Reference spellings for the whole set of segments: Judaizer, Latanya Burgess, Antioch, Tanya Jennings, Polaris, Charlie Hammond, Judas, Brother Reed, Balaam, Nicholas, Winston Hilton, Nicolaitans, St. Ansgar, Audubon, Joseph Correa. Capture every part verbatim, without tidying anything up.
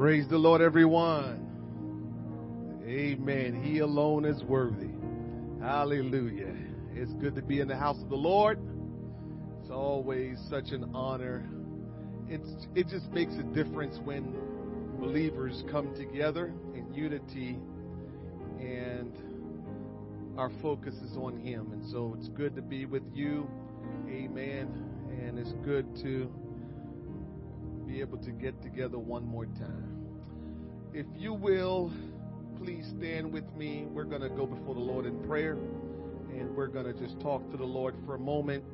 Praise the Lord, everyone. Amen. He alone is worthy. Hallelujah. It's good to be in the house of the Lord. It's always such an honor. It's, it just makes a difference when believers come together in unity and our focus is on Him. And so it's good to be with you. Amen. And it's good to be able to get together one more time. If you will, please stand with me. We're going to go before the Lord in prayer. And we're going to just talk to the Lord for a moment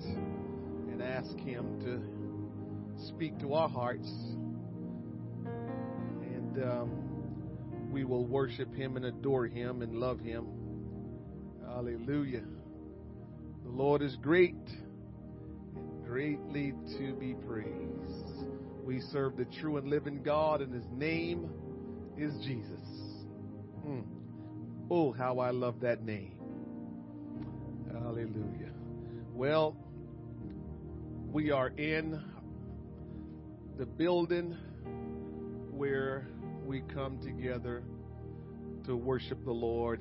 and ask Him to speak to our hearts. And um, we will worship Him and adore Him and love Him. Hallelujah. The Lord is great and greatly to be praised. We serve the true and living God, and His name is Jesus. Mm. Oh, how I love that name. Hallelujah. Well, we are in the building where we come together to worship the Lord.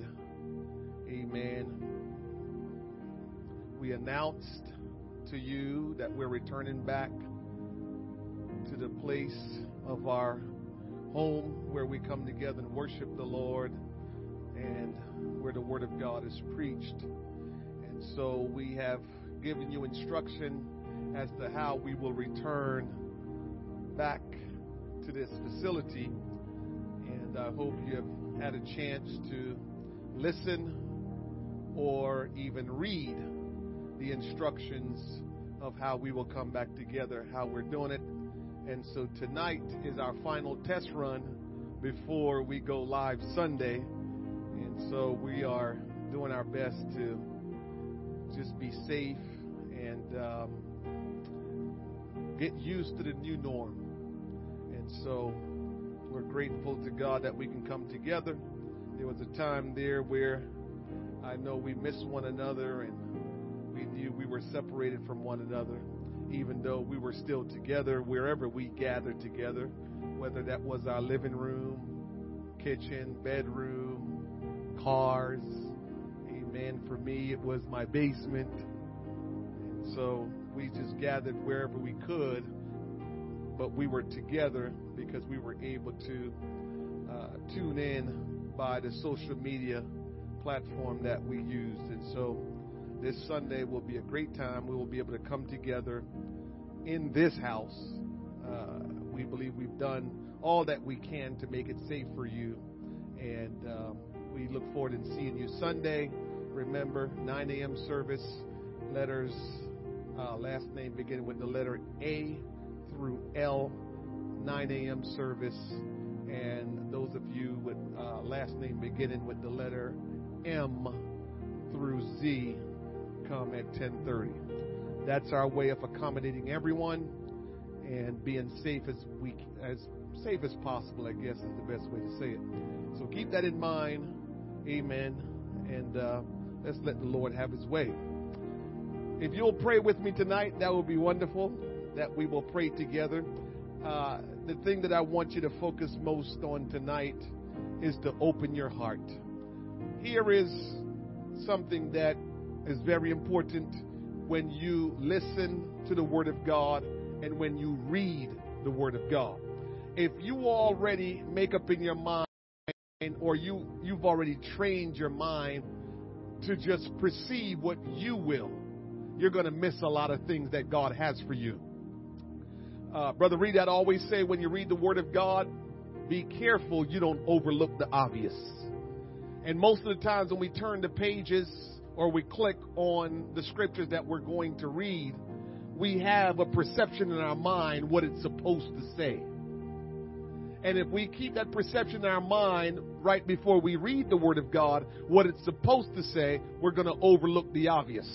Amen. We announced to you that we're returning back to the place of our home where we come together and worship the Lord and where the Word of God is preached. And so we have given you instruction as to how we will return back to this facility. And I hope you have had a chance to listen or even read the instructions of how we will come back together, how we're doing it. And so tonight is our final test run before we go live Sunday. And so we are doing our best to just be safe and um, get used to the new norm. And so we're grateful to God that we can come together. There was a time there where I know we missed one another and we knew we were separated from one another, even though we were still together wherever we gathered together, whether that was our living room, kitchen, bedroom, cars. Amen. For me, it was my basement. And so we just gathered wherever we could, but we were together because we were able to uh, tune in by the social media platform that we used. And so this Sunday will be a great time. We will be able to come together in this house. Uh, we believe we've done all that we can to make it safe for you. And um, we look forward to seeing you Sunday. Remember, nine a.m. service, letters, uh, last name beginning with the letter A through L, nine a.m. service. And those of you with uh, last name beginning with the letter M through Z come at ten thirty. That's our way of accommodating everyone and being safe as we as safe as possible, I guess, is the best way to say it. So keep that in mind. Amen. And uh, let's let the Lord have His way. If you'll pray with me tonight, that would be wonderful. That we will pray together. Uh, the thing that I want you to focus most on tonight is to open your heart. Here is something that is very important when you listen to the Word of God and when you read the Word of God. If you already make up in your mind, or you, you've already trained your mind to just perceive what you will, you're going to miss a lot of things that God has for you. Uh, Brother Reed, I'd always say when you read the Word of God, be careful you don't overlook the obvious. And most of the times when we turn the pages or we click on the scriptures that we're going to read, we have a perception in our mind what it's supposed to say. And if we keep that perception in our mind right before we read the Word of God, what it's supposed to say, we're going to overlook the obvious.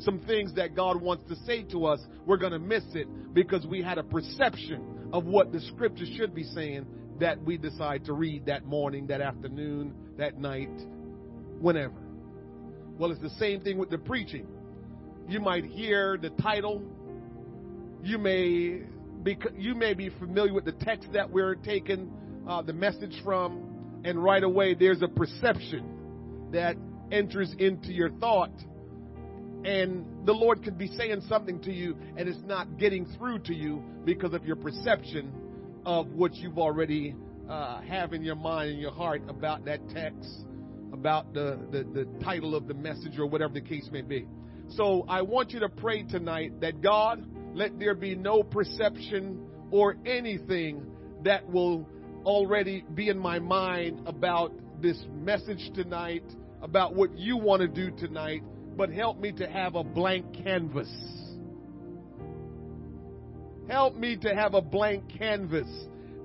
Some things that God wants to say to us, we're going to miss it because we had a perception of what the scripture should be saying that we decide to read that morning, that afternoon, that night, whenever. Well, it's the same thing with the preaching. You might hear the title. You may be, you may be familiar with the text that we're taking, uh, the message from, and right away there's a perception that enters into your thought, and the Lord could be saying something to you and it's not getting through to you because of your perception of what you've already uh, have in your mind and your heart about that text, about the, the, the title of the message or whatever the case may be. So I want you to pray tonight that God, let there be no perception or anything that will already be in my mind about this message tonight, about what you want to do tonight, but help me to have a blank canvas. Help me to have a blank canvas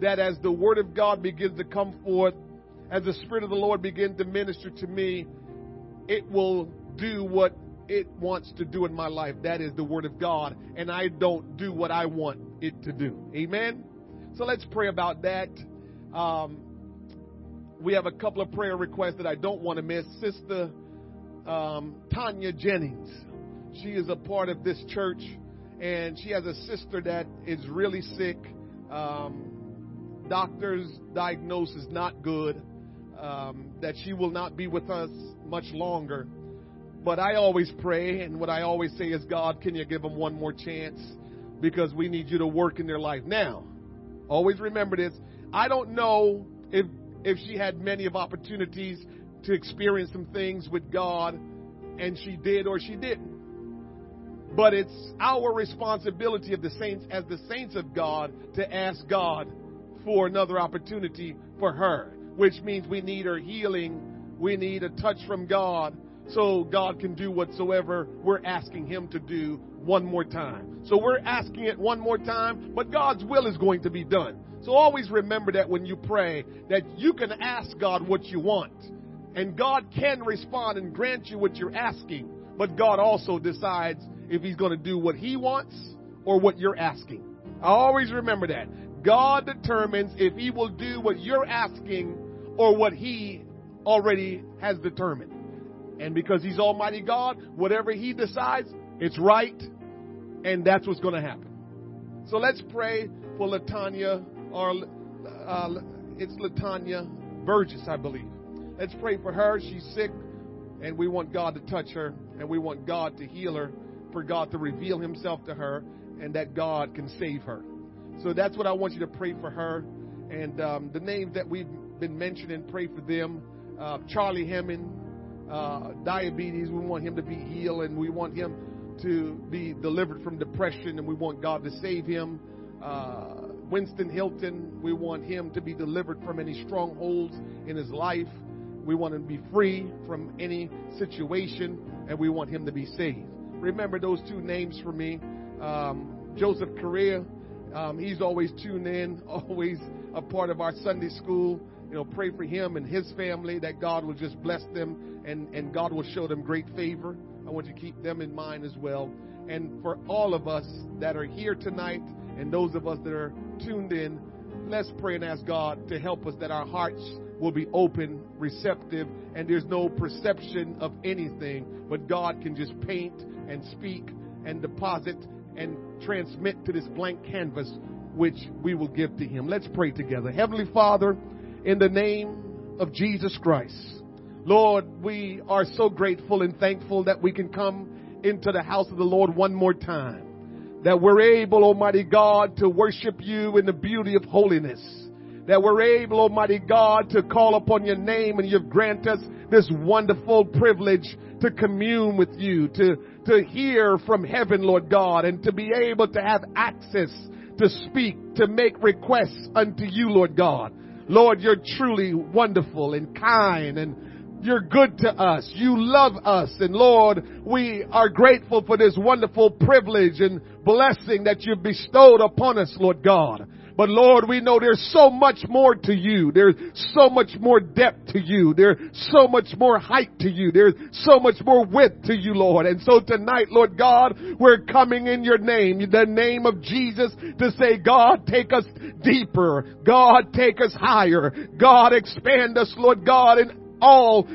that as the Word of God begins to come forth, as the Spirit of the Lord begins to minister to me, it will do what it wants to do in my life. That is the Word of God, and I don't do what I want it to do. Amen? So let's pray about that. Um, we have a couple of prayer requests that I don't want to miss. Sister um, Tanya Jennings, she is a part of this church, and she has a sister that is really sick. Um, doctors' diagnosis not good, um, that she will not be with us much longer. But I always pray, and what I always say is, God, can you give them one more chance? Because we need you to work in their life. Now, always remember this. I don't know if if she had many of opportunities to experience some things with God, and she did or she didn't. But it's our responsibility of the saints, as the saints of God, to ask God for another opportunity for her, which means we need her healing. We need a touch from God. So God can do whatsoever we're asking Him to do one more time. So we're asking it one more time, but God's will is going to be done. So always remember that when you pray, that you can ask God what you want. And God can respond and grant you what you're asking. But God also decides if He's going to do what He wants or what you're asking. I always remember that. God determines if He will do what you're asking or what He already has determined. And because He's Almighty God, whatever He decides, it's right, and that's what's going to happen. So let's pray for Latanya, or uh, it's Latanya Burgess, I believe. Let's pray for her. She's sick, and we want God to touch her, and we want God to heal her, for God to reveal Himself to her, and that God can save her. So that's what I want you to pray for her. And um, the names that we've been mentioning, pray for them. Uh, Charlie Hammond. Uh, diabetes, we want him to be healed, and we want him to be delivered from depression, and we want God to save him. Uh, Winston Hilton, we want him to be delivered from any strongholds in his life. We want him to be free from any situation, and we want him to be saved. Remember those two names for me. Um, Joseph Correa, um, he's always tuned in, always a part of our Sunday school. You know, pray for him and his family, that God will just bless them, and, and God will show them great favor. I want you to keep them in mind as well. And for all of us that are here tonight and those of us that are tuned in, let's pray and ask God to help us that our hearts will be open, receptive, and there's no perception of anything, but God can just paint and speak and deposit and transmit to this blank canvas which we will give to Him. Let's pray together. Heavenly Father, in the name of Jesus Christ, Lord, we are so grateful and thankful that we can come into the house of the Lord one more time, that we're able, Almighty God, to worship You in the beauty of holiness, that we're able, Almighty God, to call upon Your name, and You've granted us this wonderful privilege to commune with You, to, to hear from heaven, Lord God, and to be able to have access to speak, to make requests unto You, Lord God. Lord, You're truly wonderful and kind, and You're good to us. You love us. And Lord, we are grateful for this wonderful privilege and blessing that You've bestowed upon us, Lord God. But Lord, we know there's so much more to You. There's so much more depth to You. There's so much more height to You. There's so much more width to You, Lord. And so tonight, Lord God, we're coming in Your name, the name of Jesus, to say, God, take us deeper. God, take us higher. God, expand us, Lord God, in all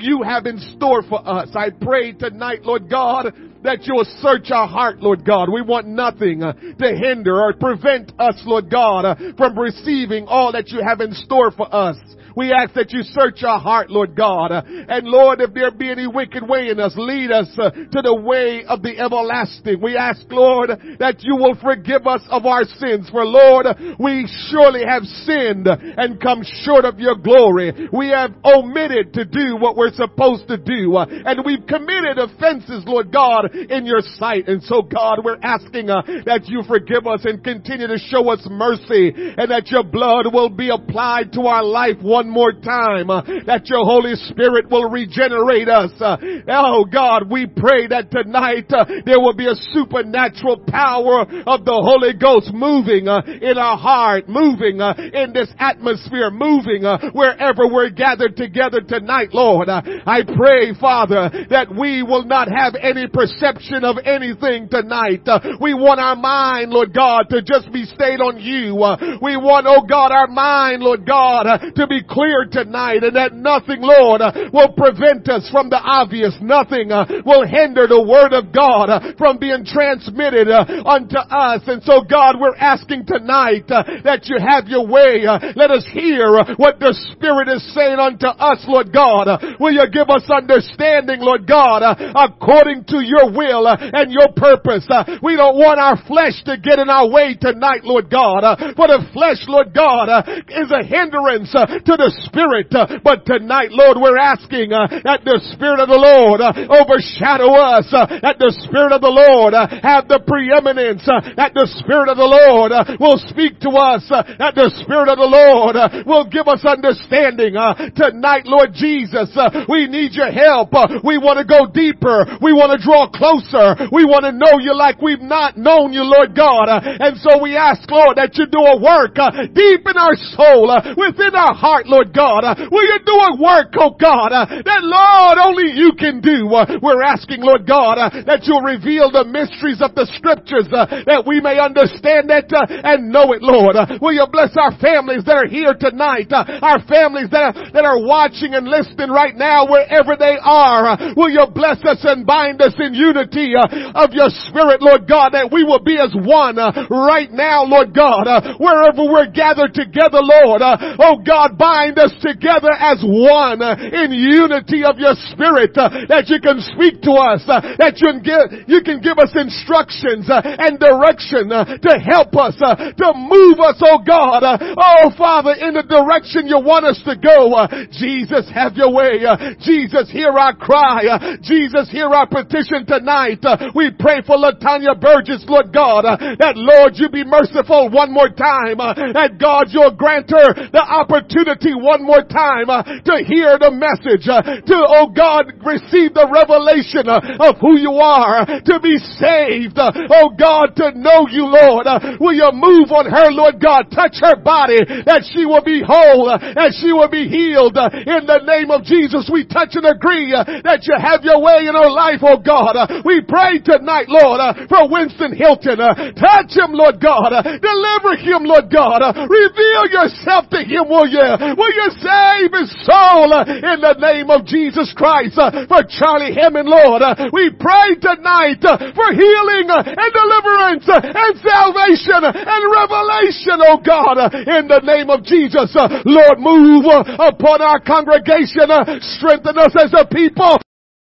You have in store for us. I pray tonight, Lord God, that you'll search our heart, Lord God. We want nothing to hinder or prevent us, Lord God, from receiving all that you have in store for us. We ask that you search our heart, Lord God. And Lord, if there be any wicked way in us, lead us to the way of the everlasting. We ask, Lord, that you will forgive us of our sins. For Lord, we surely have sinned and come short of your glory. We have omitted to do what we're supposed to do. And we've committed offenses, Lord God, in your sight. And so, God, we're asking that you forgive us and continue to show us mercy, and that your blood will be applied to our life once One more time, uh, that your Holy Spirit will regenerate us. Uh, oh God, we pray that tonight uh, there will be a supernatural power of the Holy Ghost moving uh, in our heart, moving uh, in this atmosphere, moving uh, wherever we're gathered together tonight, Lord. Uh, I pray, Father, that we will not have any perception of anything tonight. Uh, we want our mind, Lord God, to just be stayed on you. Uh, we want, oh God, our mind, Lord God, uh, to be clear tonight, and that nothing, Lord, will prevent us from the obvious. Nothing will hinder the word of God from being transmitted unto us. And so, God, we're asking tonight that you have your way. Let us hear what the Spirit is saying unto us, Lord God. Will you give us understanding, Lord God, according to your will and your purpose? We don't want our flesh to get in our way tonight, Lord God. For the flesh, Lord God, is a hindrance to the Spirit. But tonight, Lord, we're asking uh, that the Spirit of the Lord uh, overshadow us, uh, that the Spirit of the Lord uh, have the preeminence, uh, that the Spirit of the Lord uh, will speak to us, uh, that the Spirit of the Lord uh, will give us understanding. Uh, tonight, Lord Jesus, uh, we need your help. Uh, we want to go deeper. We want to draw closer. We want to know you like we've not known you, Lord God. Uh, and so we ask, Lord, that you do a work uh, deep in our soul, uh, within our heart, Lord God. Uh, will you do a work, oh God, uh, that, Lord, only you can do? Uh, we're asking, Lord God, uh, that you'll reveal the mysteries of the Scriptures, uh, that we may understand it uh, and know it, Lord. Uh, will you bless our families that are here tonight, uh, our families that are, that are watching and listening right now, wherever they are. Uh, will you bless us and bind us in unity uh, of your Spirit, Lord God, that we will be as one uh, right now, Lord God, uh, wherever we're gathered together, Lord. Uh, oh God, God, bind us together as one uh, in unity of your Spirit, uh, that you can speak to us, uh, that you can give, you can give us instructions uh, and direction uh, to help us, uh, to move us, oh God, uh, oh Father, in the direction you want us to go. Uh, Jesus, have your way. Uh, Jesus, hear our cry. Uh, Jesus, hear our petition tonight. Uh, we pray for Latanya Burgess, Lord God, uh, that, Lord, you be merciful one more time, uh, that, God, you'll grant her the opportunity opportunity one more time uh, to hear the message, uh, to, oh God, receive the revelation uh, of who you are, uh, to be saved, uh, oh God, to know you, Lord. Uh, will you move on her, Lord God? Touch her body, that she will be whole, uh, that she will be healed. Uh, in the name of Jesus, we touch and agree uh, that you have your way in her life, oh God. Uh, we pray tonight, Lord, uh, for Winston Hilton. Uh, touch him, Lord God. Uh, deliver him, Lord God. Uh, reveal yourself to him, will you? Yeah. Will you save his soul uh, in the name of Jesus Christ? Uh, for Charlie Hammond, Lord, uh, we pray tonight uh, for healing uh, and deliverance uh, and salvation uh, and revelation, oh God, uh, in the name of Jesus. Uh, Lord, move uh, upon our congregation. Uh, strengthen us as a people.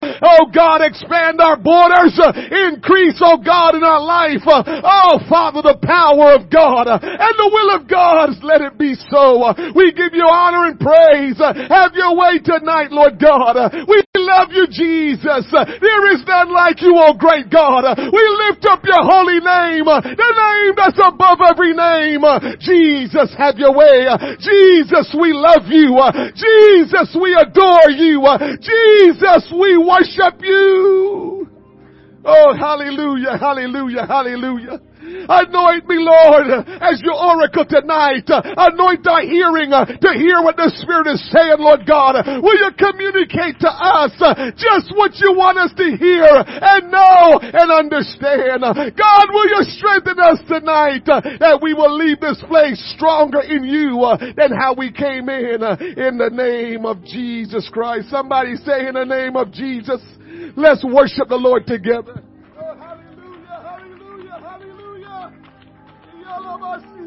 Oh God, expand our borders, uh, increase, oh God, in our life. Uh, oh Father, the power of God uh, and the will of God, let it be so. Uh, we give you honor and praise. Uh, have your way tonight, Lord God. Uh, we love you, Jesus. Uh, there is none like you, oh great God. Uh, we lift up your holy name, uh, the name that's above every name. Uh, Jesus, have your way. Uh, Jesus, we love you. Uh, Jesus, we adore you. Uh, Jesus, we worship Worship you. Oh, hallelujah, hallelujah, hallelujah. Anoint me, Lord, as your oracle tonight. Anoint our hearing to hear what the Spirit is saying, Lord God. Will you communicate to us just what you want us to hear and know and understand? God, will you strengthen us tonight that we will leave this place stronger in you than how we came in. In the name of Jesus Christ. Somebody say, in the name of Jesus. Let's worship the Lord together.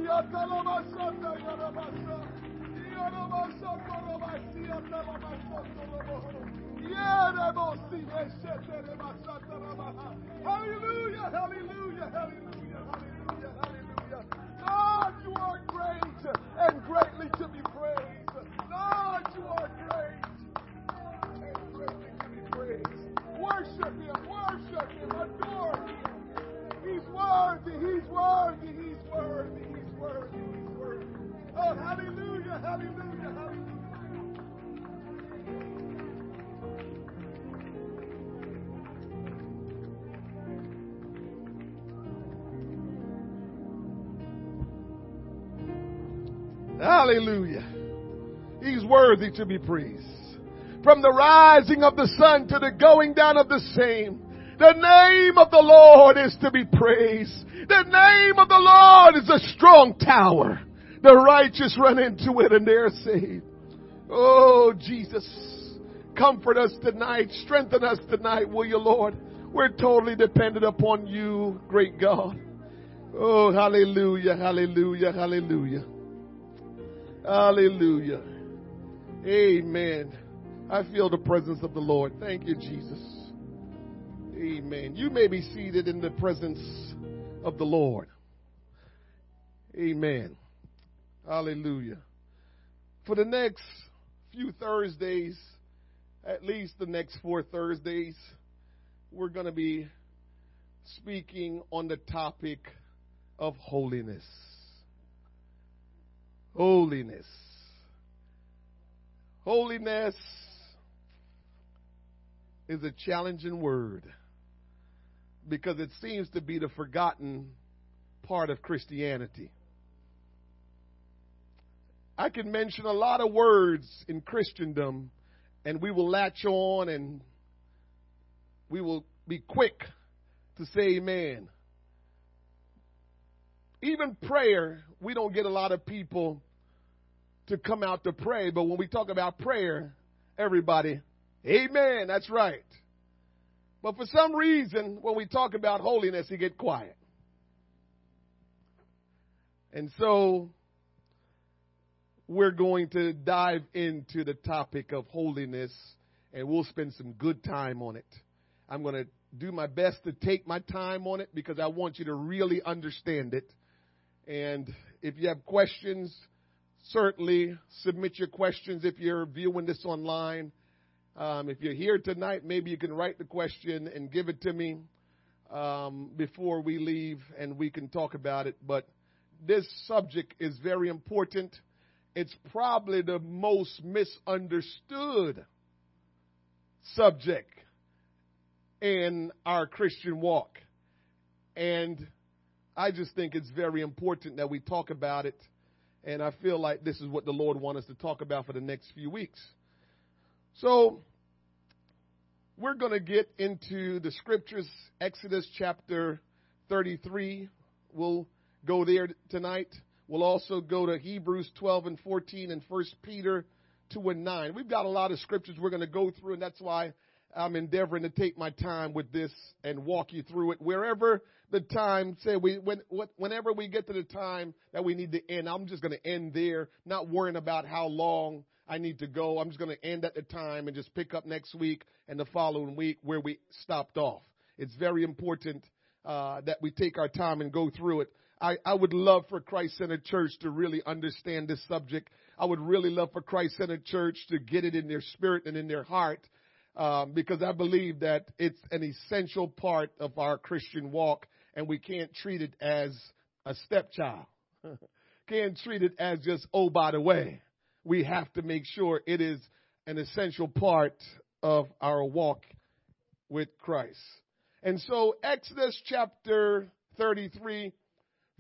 Hallelujah, hallelujah, hallelujah, hallelujah, hallelujah. God, you are great and greatly to be praised. God, you are great and greatly to be praised. Worship Him, worship Him, adore Him. He's worthy, He's worthy, He's worthy, He's worthy, He's worthy. Oh, hallelujah, hallelujah, hallelujah. Hallelujah. He's worthy to be praised. From the rising of the sun to the going down of the same, the name of the Lord is to be praised. The name of the Lord is a strong tower. The righteous run into it and they're saved. Oh, Jesus, comfort us tonight. Strengthen us tonight, will you, Lord? We're totally dependent upon you, great God. Oh, hallelujah, hallelujah, hallelujah. Hallelujah. Amen. I feel the presence of the Lord. Thank you, Jesus. Amen. You may be seated in the presence of the Lord. Amen. Hallelujah. For the next few Thursdays, at least the next four Thursdays, we're going to be speaking on the topic of holiness. Holiness. Holiness is a challenging word because it seems to be the forgotten part of Christianity. I can mention a lot of words in Christendom, and we will latch on and we will be quick to say amen. Even prayer, we don't get a lot of people to come out to pray. But when we talk about prayer, everybody, amen, that's right. But for some reason, when we talk about holiness, you get quiet. And so we're going to dive into the topic of holiness, and we'll spend some good time on it. I'm going to do my best to take my time on it because I want you to really understand it. And if you have questions, certainly submit your questions if you're viewing this online. Um, if you're here tonight, maybe you can write the question and give it to me um, before we leave and we can talk about it. But this subject is very important. It's probably the most misunderstood subject in our Christian walk. And I just think it's very important that we talk about it, and I feel like this is what the Lord wants us to talk about for the next few weeks. So we're going to get into the scriptures, Exodus chapter thirty-three. We'll go there tonight. We'll also go to Hebrews twelve and fourteen and First Peter two and nine. We've got a lot of scriptures we're going to go through, and that's why I'm endeavoring to take my time with this and walk you through it. Wherever the time, say we, when, whenever we get to the time that we need to end, I'm just going to end there, not worrying about how long I need to go. I'm just going to end at the time and just pick up next week and the following week where we stopped off. It's very important uh, that we take our time and go through it. I, I would love for Christ-Centered Church to really understand this subject. I would really love for Christ-Centered Church to get it in their spirit and in their heart. Um, because I believe that it's an essential part of our Christian walk, and we can't treat it as a stepchild. Can't treat it as just, oh, by the way. We have to make sure it is an essential part of our walk with Christ. And so Exodus chapter thirty-three,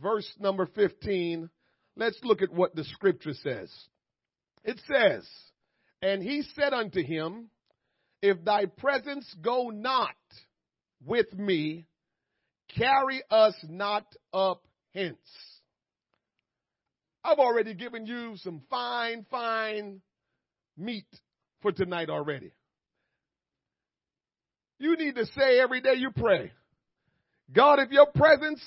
verse number fifteen, let's look at what the scripture says. It says, "And he said unto him, If thy presence go not with me, carry us not up hence." I've already given you some fine, fine meat for tonight already. You need to say every day you pray, God, if your presence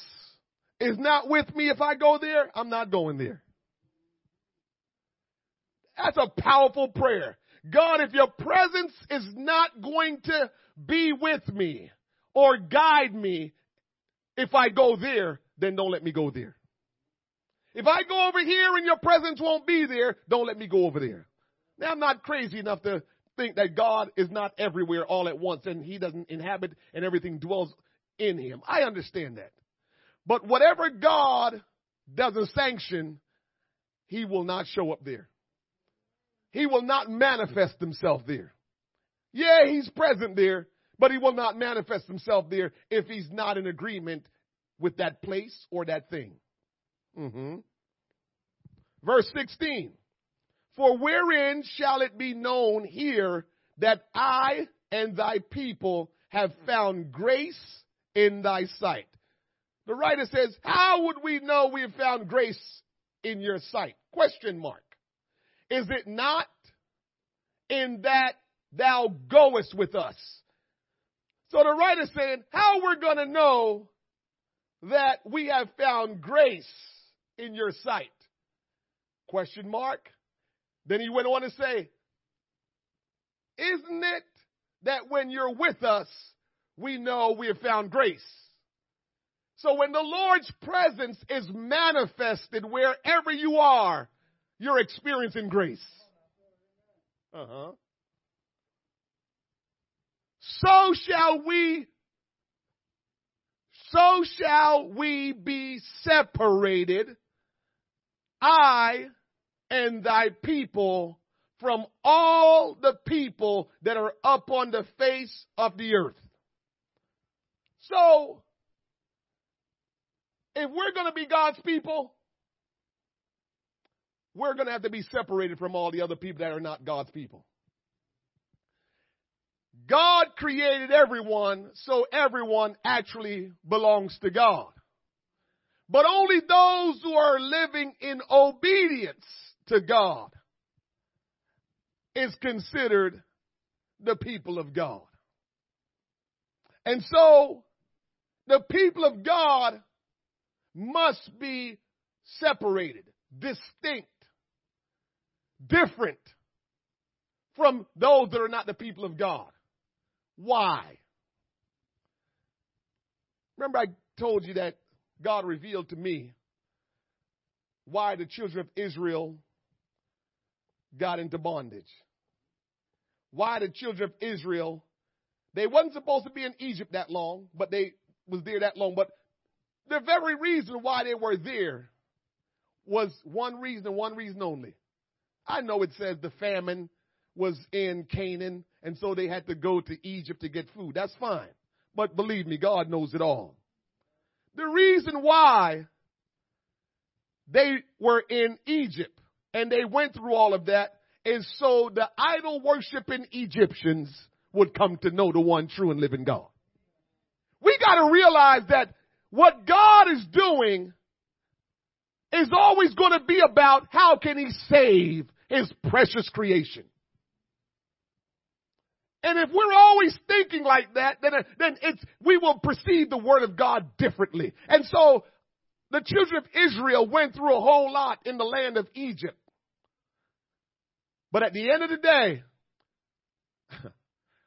is not with me, if I go there, I'm not going there. That's a powerful prayer. God, if your presence is not going to be with me or guide me, if I go there, then don't let me go there. If I go over here and your presence won't be there, don't let me go over there. Now, I'm not crazy enough to think that God is not everywhere all at once and he doesn't inhabit and everything dwells in him. I understand that. But whatever God doesn't sanction, he will not show up there. He will not manifest himself there. Yeah, he's present there, but he will not manifest himself there if he's not in agreement with that place or that thing. Mm-hmm. Verse sixteen. For wherein shall it be known here that I and thy people have found grace in thy sight? The writer says, how would we know we have found grace in your sight? Question mark. Is it not in that thou goest with us? So the writer's saying how we're going to know that we have found grace in your sight? Question mark. Then he went on to say, isn't it that when you're with us, we know we have found grace? So when the Lord's presence is manifested wherever you are, you're experiencing grace. Uh-huh. So shall we, so shall we be separated, I and thy people, from all the people that are up on the face of the earth. So, if we're going to be God's people, we're going to have to be separated from all the other people that are not God's people. God created everyone, so everyone actually belongs to God. But only those who are living in obedience to God is considered the people of God. And so the people of God must be separated, distinct, different from those that are not the people of God. Why? Remember, I told you that God revealed to me why the children of Israel got into bondage. Why the children of Israel, they wasn't supposed to be in Egypt that long, but they was there that long. But the very reason why they were there was one reason, one reason only. I know it says the famine was in Canaan, and so they had to go to Egypt to get food. That's fine. But believe me, God knows it all. The reason why they were in Egypt and they went through all of that is so the idol-worshiping Egyptians would come to know the one true and living God. We got to realize that what God is doing is always going to be about how can he save his precious creation. And if we're always thinking like that, then, then it's, we will perceive the word of God differently. And so the children of Israel went through a whole lot in the land of Egypt. But at the end of the day,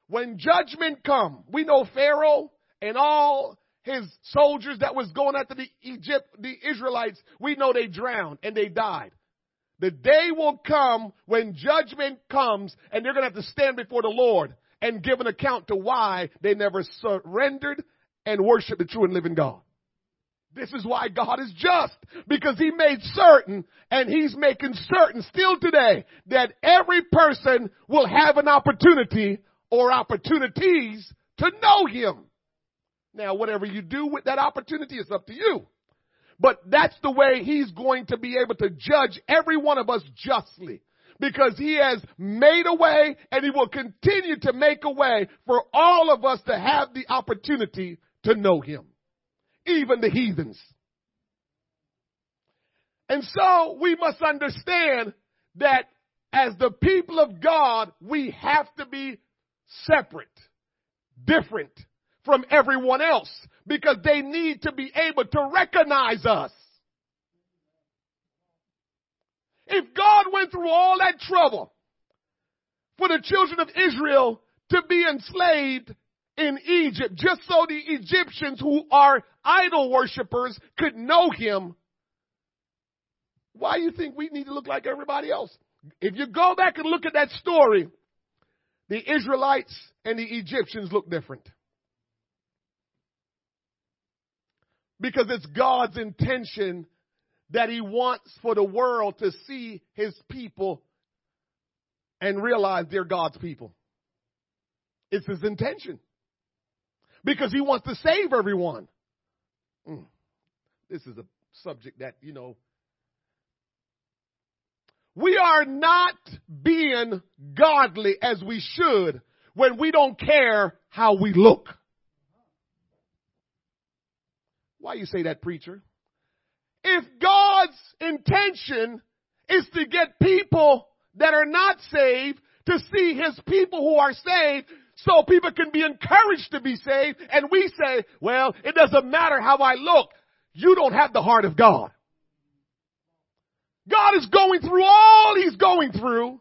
when judgment comes, we know Pharaoh and all his soldiers that was going after the Egypt, the Israelites, we know they drowned and they died. The day will come when judgment comes and they're going to have to stand before the Lord and give an account to why they never surrendered and worshiped the true and living God. This is why God is just, because he made certain, and he's making certain still today, that every person will have an opportunity or opportunities to know him. Now, whatever you do with that opportunity is up to you. But that's the way he's going to be able to judge every one of us justly, because he has made a way and he will continue to make a way for all of us to have the opportunity to know him, even the heathens. And so we must understand that as the people of God, we have to be separate, different from everyone else because they need to be able to recognize us. If God went through all that trouble for the children of Israel to be enslaved in Egypt, just so the Egyptians who are idol worshipers could know him, why do you think we need to look like everybody else? If you go back and look at that story, the Israelites and the Egyptians look different. Because it's God's intention that he wants for the world to see his people and realize they're God's people. It's his intention. Because he wants to save everyone. Mm. This is a subject that, you know, we are not being godly as we should when we don't care how we look. Why you say that, preacher? If God's intention is to get people that are not saved to see his people who are saved so people can be encouraged to be saved, and we say, well, it doesn't matter how I look, you don't have the heart of God. God is going through all he's going through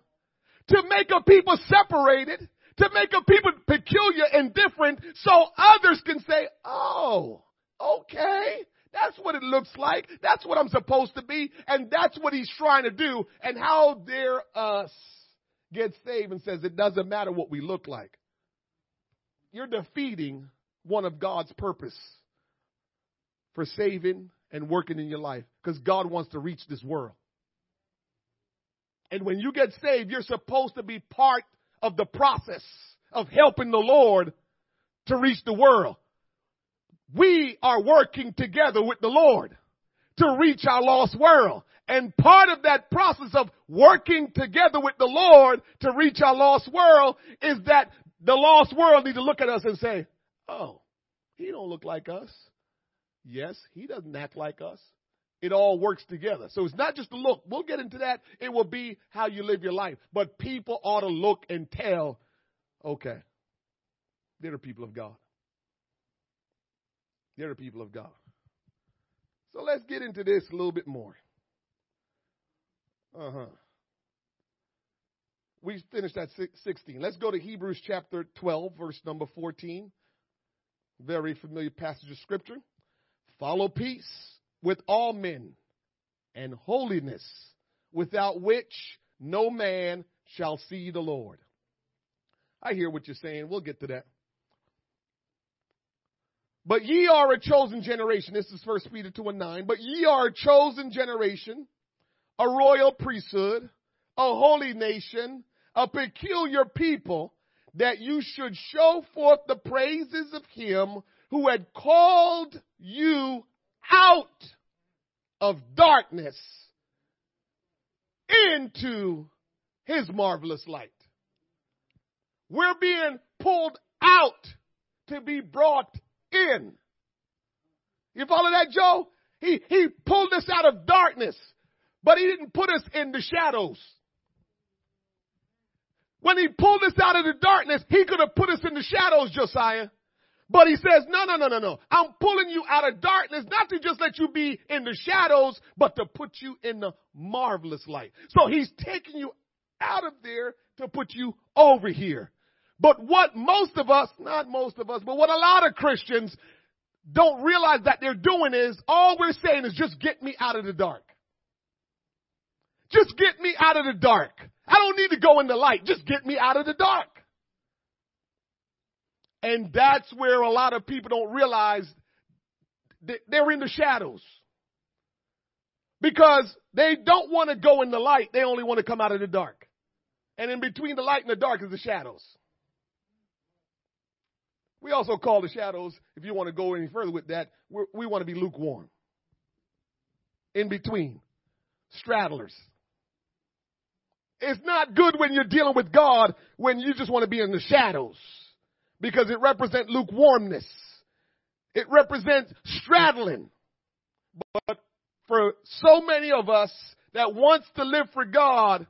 to make a people separated, to make a people peculiar and different so others can say, oh, okay, that's what it looks like. That's what I'm supposed to be. And that's what he's trying to do. And how dare us get saved and says it doesn't matter what we look like. You're defeating one of God's purpose for saving and working in your life because God wants to reach this world. And when you get saved, you're supposed to be part of the process of helping the Lord to reach the world. We are working together with the Lord to reach our lost world. And part of that process of working together with the Lord to reach our lost world is that the lost world need to look at us and say, oh, he don't look like us. Yes, he doesn't act like us. It all works together. So it's not just the look. We'll get into that. It will be how you live your life. But people ought to look and tell, okay, they're the people of God. They're the people of God. So let's get into this a little bit more. Uh-huh. We finished at sixteen. Let's go to Hebrews chapter twelve, verse number fourteen. Very familiar passage of scripture. Follow peace with all men and holiness, without which no man shall see the Lord. I hear what you're saying. We'll get to that. But ye are a chosen generation. This is First Peter two and nine. But ye are a chosen generation, a royal priesthood, a holy nation, a peculiar people, that you should show forth the praises of him who had called you out of darkness into his marvelous light. We're being pulled out to be brought in. You follow that, Joe? He, he pulled us out of darkness, but he didn't put us in the shadows. When he pulled us out of the darkness, he could have put us in the shadows, Josiah. But he says, no, no, no, no, no. I'm pulling you out of darkness, not to just let you be in the shadows, but to put you in the marvelous light. So he's taking you out of there to put you over here. But what most of us, not most of us, but what a lot of Christians don't realize that they're doing is, all we're saying is just get me out of the dark. Just get me out of the dark. I don't need to go in the light. Just get me out of the dark. And that's where a lot of people don't realize they're in the shadows. Because they don't want to go in the light. They only want to come out of the dark. And in between the light and the dark is the shadows. We also call the shadows, if you want to go any further with that, we're, we want to be lukewarm. In between. Straddlers. It's not good when you're dealing with God when you just want to be in the shadows. Because it represents lukewarmness. It represents straddling. But for so many of us that wants to live for God,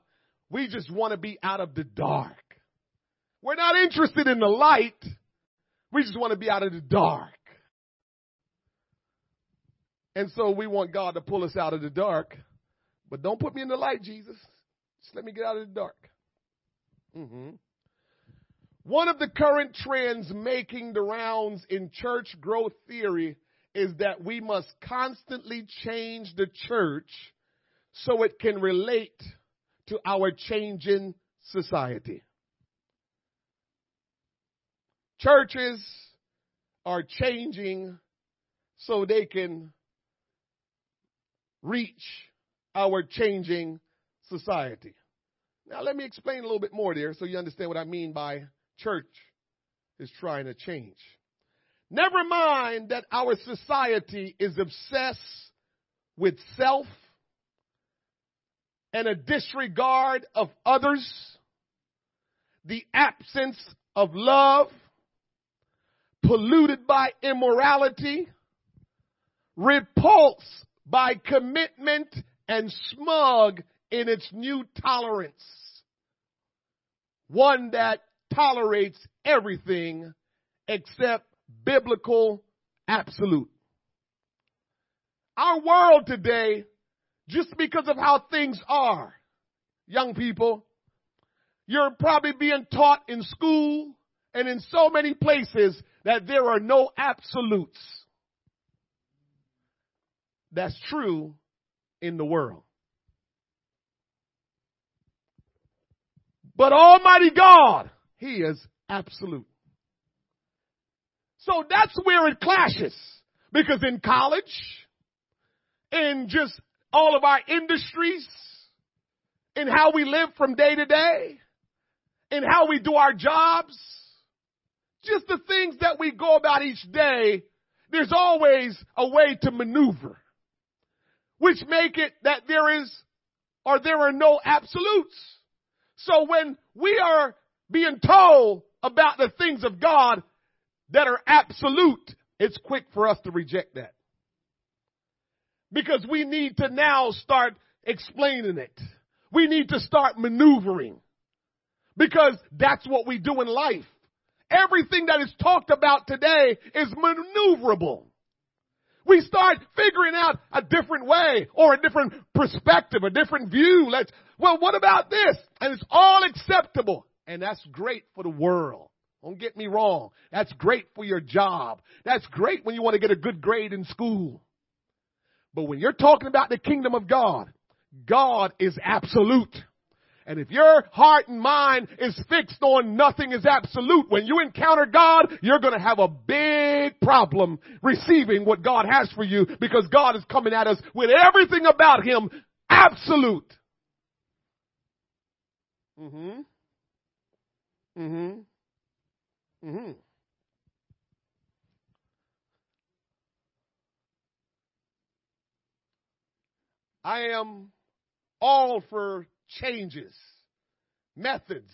we just want to be out of the dark. We're not interested in the light. We just want to be out of the dark. And so we want God to pull us out of the dark. But don't put me in the light, Jesus. Just let me get out of the dark. Mm-hmm. One of the current trends making the rounds in church growth theory is that we must constantly change the church so it can relate to our changing society. Churches are changing so they can reach our changing society. Now, let me explain a little bit more there so you understand what I mean by church is trying to change. Never mind that our society is obsessed with self and a disregard of others, the absence of love, polluted by immorality, repulsed by commitment, and smug in its new tolerance, one that tolerates everything except biblical absolute. Our world today, just because of how things are, young people, you're probably being taught in school and in so many places that there are no absolutes. That's true in the world. But Almighty God, He is absolute. So that's where it clashes. Because in college, in just all of our industries, in how we live from day to day, in how we do our jobs, just the things that we go about each day, there's always a way to maneuver, which make it that there is or there are no absolutes. So when we are being told about the things of God that are absolute, it's quick for us to reject that. Because we need to now start explaining it. We need to start maneuvering. Because that's what we do in life. Everything that is talked about today is maneuverable. We start figuring out a different way or a different perspective, a different view. Let's, well, what about this? And it's all acceptable. And that's great for the world. Don't get me wrong. That's great for your job. That's great when you want to get a good grade in school. But when you're talking about the kingdom of God, God is absolute. And if your heart and mind is fixed on nothing is absolute, when you encounter God, you're going to have a big problem receiving what God has for you, because God is coming at us with everything about Him absolute. Mm-hmm. Mm-hmm. Mm-hmm. I am all for changes, methods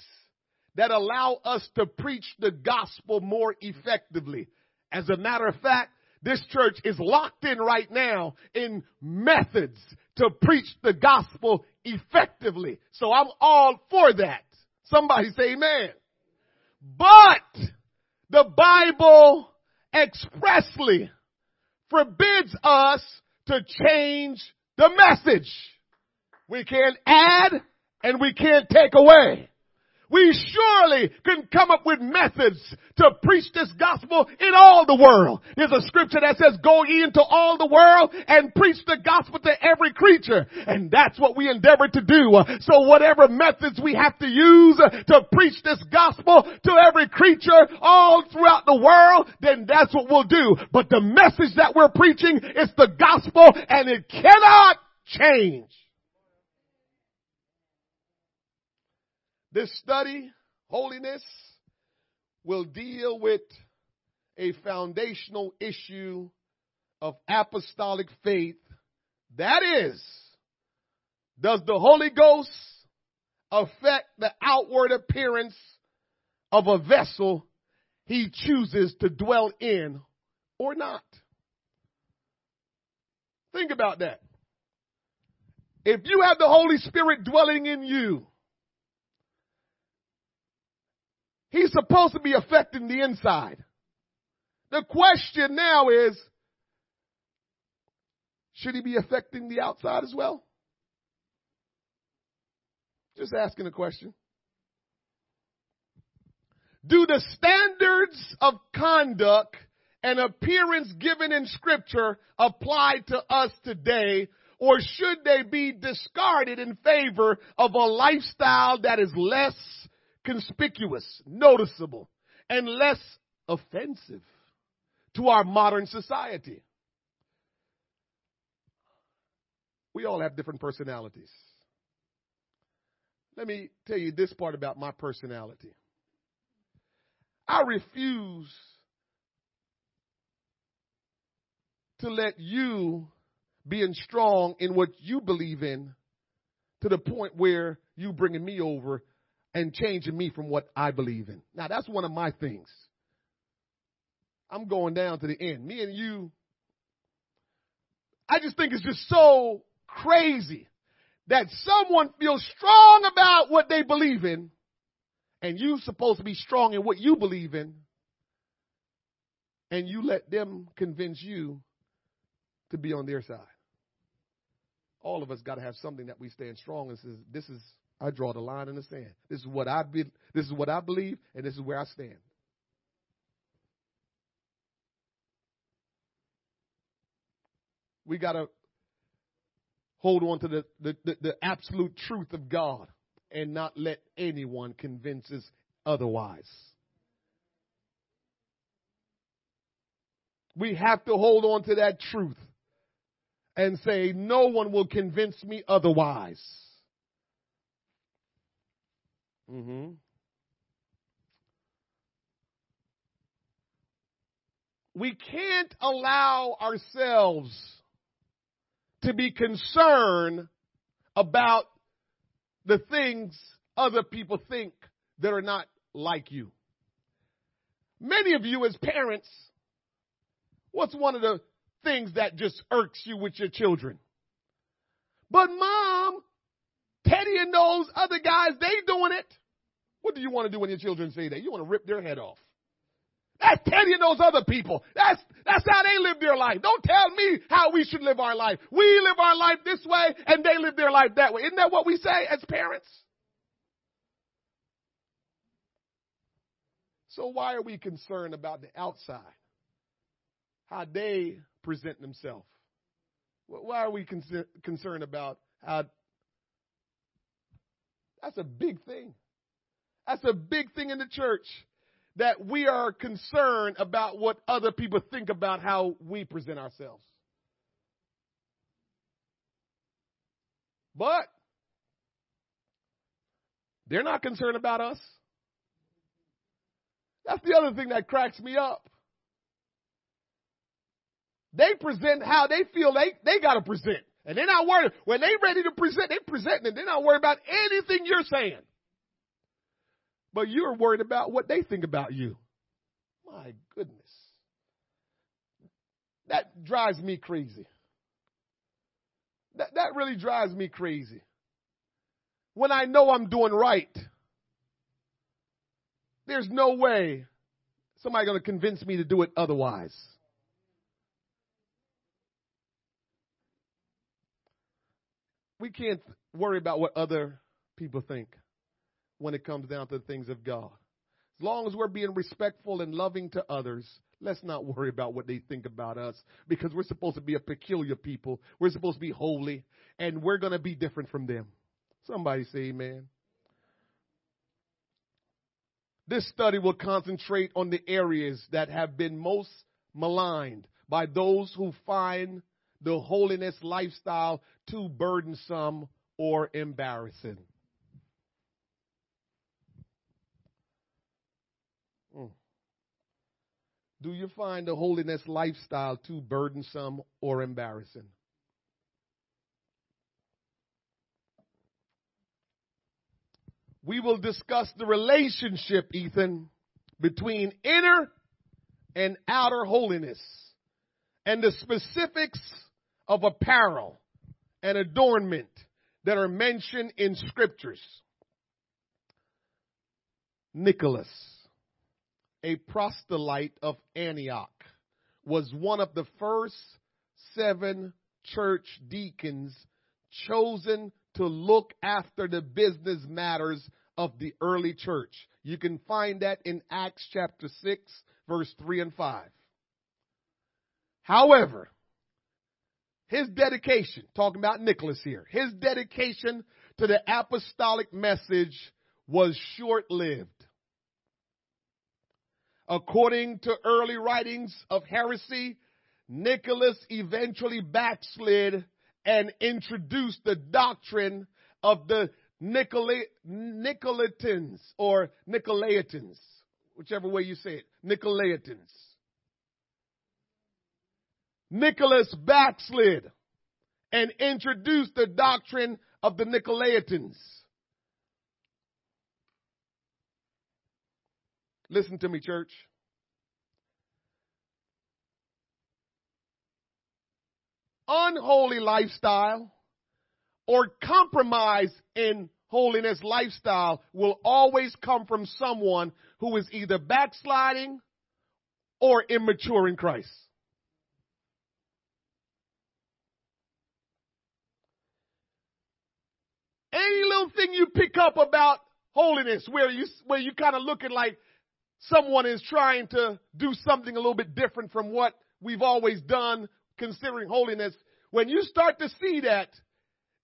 that allow us to preach the gospel more effectively. As a matter of fact, this church is locked in right now in methods to preach the gospel effectively. So I'm all for that. Somebody say amen. But the Bible expressly forbids us to change the message. We can't add and we can't take away. We surely can come up with methods to preach this gospel in all the world. There's a scripture that says, go ye into all the world and preach the gospel to every creature. And that's what we endeavor to do. So whatever methods we have to use to preach this gospel to every creature all throughout the world, then that's what we'll do. But the message that we're preaching is the gospel, and it cannot change. This study, holiness, will deal with a foundational issue of apostolic faith. That is, does the Holy Ghost affect the outward appearance of a vessel He chooses to dwell in or not? Think about that. If you have the Holy Spirit dwelling in you, He's supposed to be affecting the inside. The question now is, should he be affecting the outside as well? Just asking a question. Do the standards of conduct and appearance given in Scripture apply to us today, or should they be discarded in favor of a lifestyle that is less conspicuous, noticeable, and less offensive to our modern society? We all have different personalities. Let me tell you this part about my personality. I refuse to let you being strong in what you believe in to the point where you bringing me over and changing me from what I believe in. Now, that's one of my things. I'm going down to the end. Me and you, I just think it's just so crazy that someone feels strong about what they believe in, and you're supposed to be strong in what you believe in, and you let them convince you to be on their side. All of us got to have something that we stand strong and says, this is, I draw the line in the sand. This is what I be, this is what I believe, and this is where I stand. We got to hold on to the, the, the, the absolute truth of God and not let anyone convince us otherwise. We have to hold on to that truth and say, no one will convince me otherwise. Mm-hmm. We can't allow ourselves to be concerned about the things other people think that are not like you. Many of you as parents, what's one of the things that just irks you with your children? But mom, Teddy and those other guys, they doing it. What do you want to do when your children say that? You want to rip their head off. That's Teddy and those other people. That's, that's how they live their life. Don't tell me how we should live our life. We live our life this way and they live their life that way. Isn't that what we say as parents? So why are we concerned about the outside? How they present themselves? Why are we con- concerned about how? That's a big thing. That's a big thing in the church, that we are concerned about what other people think about how we present ourselves. But they're not concerned about us. That's the other thing that cracks me up. They present how they feel they, they got to present. And they're not worried. When they're ready to present, they're presenting it. They're not worried about anything you're saying. But you're worried about what they think about you. My goodness. That drives me crazy. That, that really drives me crazy. When I know I'm doing right, there's no way somebody's going to convince me to do it otherwise. We can't worry about what other people think when it comes down to the things of God. As long as we're being respectful and loving to others, let's not worry about what they think about us, because we're supposed to be a peculiar people. We're supposed to be holy, and we're going to be different from them. Somebody say amen. This study will concentrate on the areas that have been most maligned by those who find the holiness lifestyle too burdensome or embarrassing. Do you find the holiness lifestyle too burdensome or embarrassing? We will discuss the relationship, Ethan, between inner and outer holiness and the specifics of apparel and adornment that are mentioned in scriptures. Nicholas, a proselyte of Antioch, was one of the first seven church deacons chosen to look after the business matters of the early church. You can find that in Acts chapter six, verse three and five. However, his dedication, talking about Nicholas here, his dedication to the apostolic message was short-lived. According to early writings of heresy, Nicholas eventually backslid and introduced the doctrine of the Nicola- Nicolaitans or Nicolaitans, whichever way you say it, Nicolaitans. Nicholas backslid and introduced the doctrine of the Nicolaitans. Listen to me, church. Unholy lifestyle or compromise in holiness lifestyle will always come from someone who is either backsliding or immature in Christ. Any little thing you pick up about holiness where you where you kind of looking like someone is trying to do something a little bit different from what we've always done considering holiness, when you start to see that,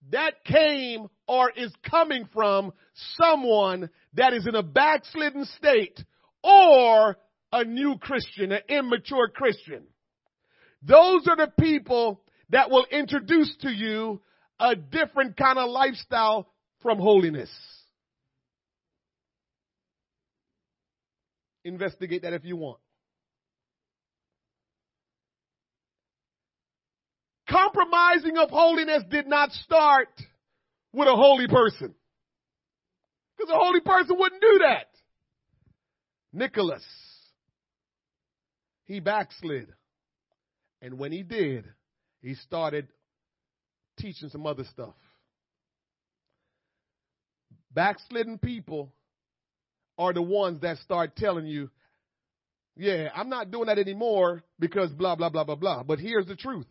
that came or is coming from someone that is in a backslidden state or a new Christian, an immature Christian. Those are the people that will introduce to you a different kind of lifestyle from holiness. Investigate that if you want. Compromising of holiness did not start with a holy person, because a holy person wouldn't do that. Nicholas, he backslid. And when he did, he started teaching some other stuff. Backslidden people are the ones that start telling you, yeah, I'm not doing that anymore because blah, blah, blah, blah, blah. But here's the truth.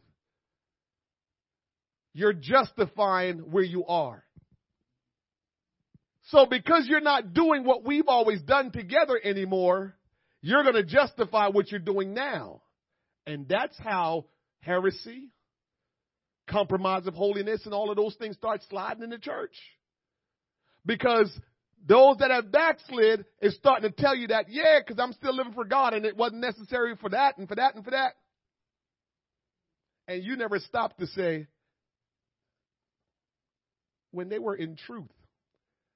You're justifying where you are. So because you're not doing what we've always done together anymore, you're going to justify what you're doing now. And that's how heresy, compromise of holiness, and all of those things start sliding in the church. Because those that have backslid is starting to tell you that, yeah, because I'm still living for God and it wasn't necessary for that and for that and for that. And you never stop to say, when they were in truth,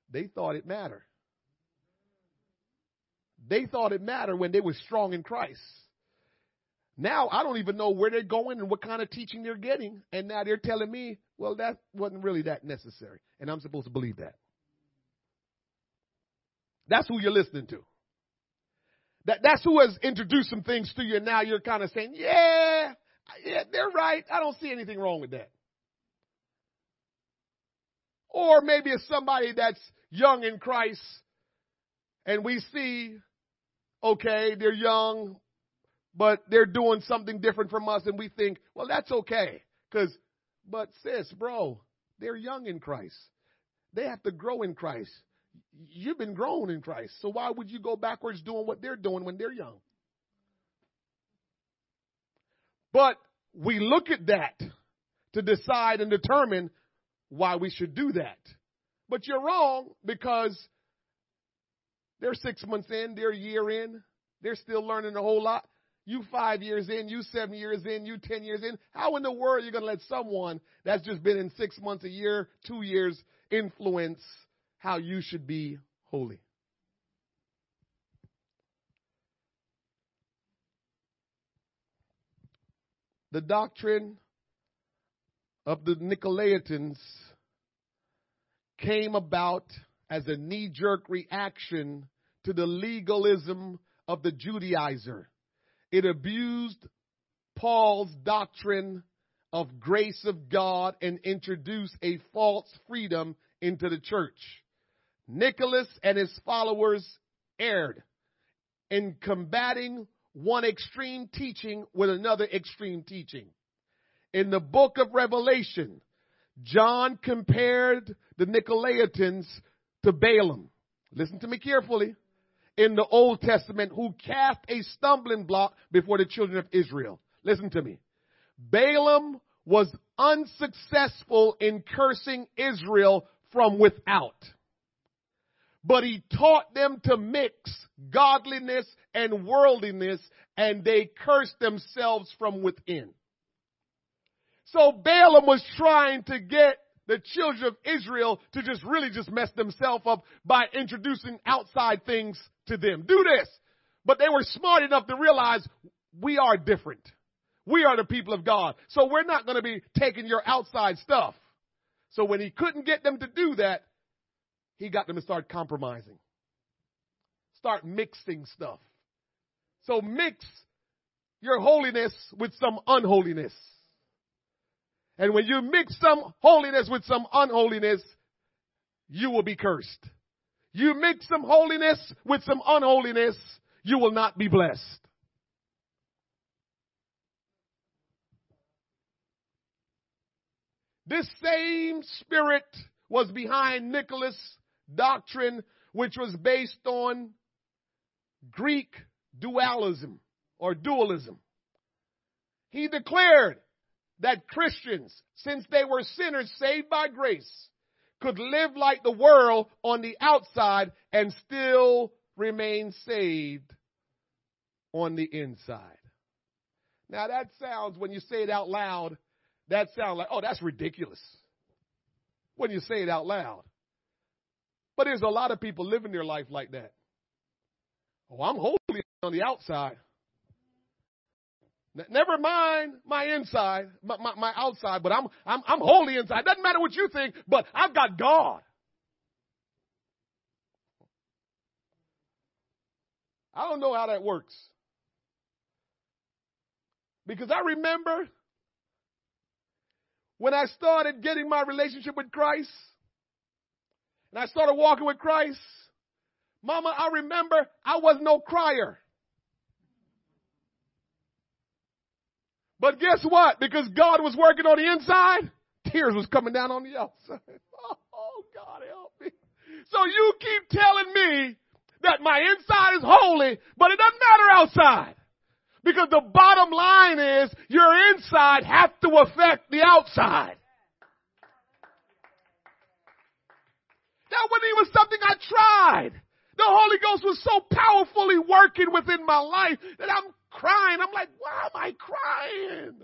they thought it mattered. They thought it mattered when they were strong in Christ. Now I don't even know where they're going and what kind of teaching they're getting. And now they're telling me, well, that wasn't really that necessary. And I'm supposed to believe that. That's who you're listening to. That, that's who has introduced some things to you. And now you're kind of saying, yeah, yeah, they're right. I don't see anything wrong with that. Or maybe it's somebody that's young in Christ and we see, okay, they're young, but they're doing something different from us. And we think, well, that's okay. Cause, but sis, bro, they're young in Christ. They have to grow in Christ. You've been grown in Christ. So why would you go backwards doing what they're doing when they're young? But we look at that to decide and determine why we should do that. But you're wrong, because they're six months in, they're a year in, they're still learning a whole lot. You five years in, you seven years in, you ten years in. How in the world are you going to let someone that's just been in six months, a year, two years influence how you should be holy? The doctrine of the Nicolaitans came about as a knee-jerk reaction to the legalism of the Judaizer. It abused Paul's doctrine of grace of God and introduced a false freedom into the church. Nicholas and his followers erred in combating one extreme teaching with another extreme teaching. In the book of Revelation, John compared the Nicolaitans to Balaam. Listen to me carefully. In the Old Testament, who cast a stumbling block before the children of Israel. Listen to me. Balaam was unsuccessful in cursing Israel from without. But he taught them to mix godliness and worldliness, and they cursed themselves from within. So Balaam was trying to get the children of Israel to just really just mess themselves up by introducing outside things to them. Do this. But they were smart enough to realize we are different. We are the people of God. So we're not going to be taking your outside stuff. So when he couldn't get them to do that, he got them to start compromising, start mixing stuff. So mix your holiness with some unholiness. And when you mix some holiness with some unholiness, you will be cursed. You mix some holiness with some unholiness, you will not be blessed. This same spirit was behind Nicholas' doctrine, which was based on Greek dualism or dualism. He declared that Christians, since they were sinners saved by grace, could live like the world on the outside and still remain saved on the inside. Now that sounds, when you say it out loud, that sounds like, oh, that's ridiculous. When you say it out loud. But there's a lot of people living their life like that. Oh, I'm holy on the outside. Never mind my inside, my, my, my outside, but I'm, I'm, I'm holy inside. Doesn't matter what you think, but I've got God. I don't know how that works. Because I remember when I started getting my relationship with Christ, and I started walking with Christ, Mama, I remember I was no crier. But guess what? Because God was working on the inside, tears was coming down on the outside. Oh, God help me. So you keep telling me that my inside is holy, but it doesn't matter outside. Because the bottom line is your inside has to affect the outside. That wasn't even something I tried. The Holy Ghost was so powerfully working within my life that I'm crying. I'm like, why am I crying?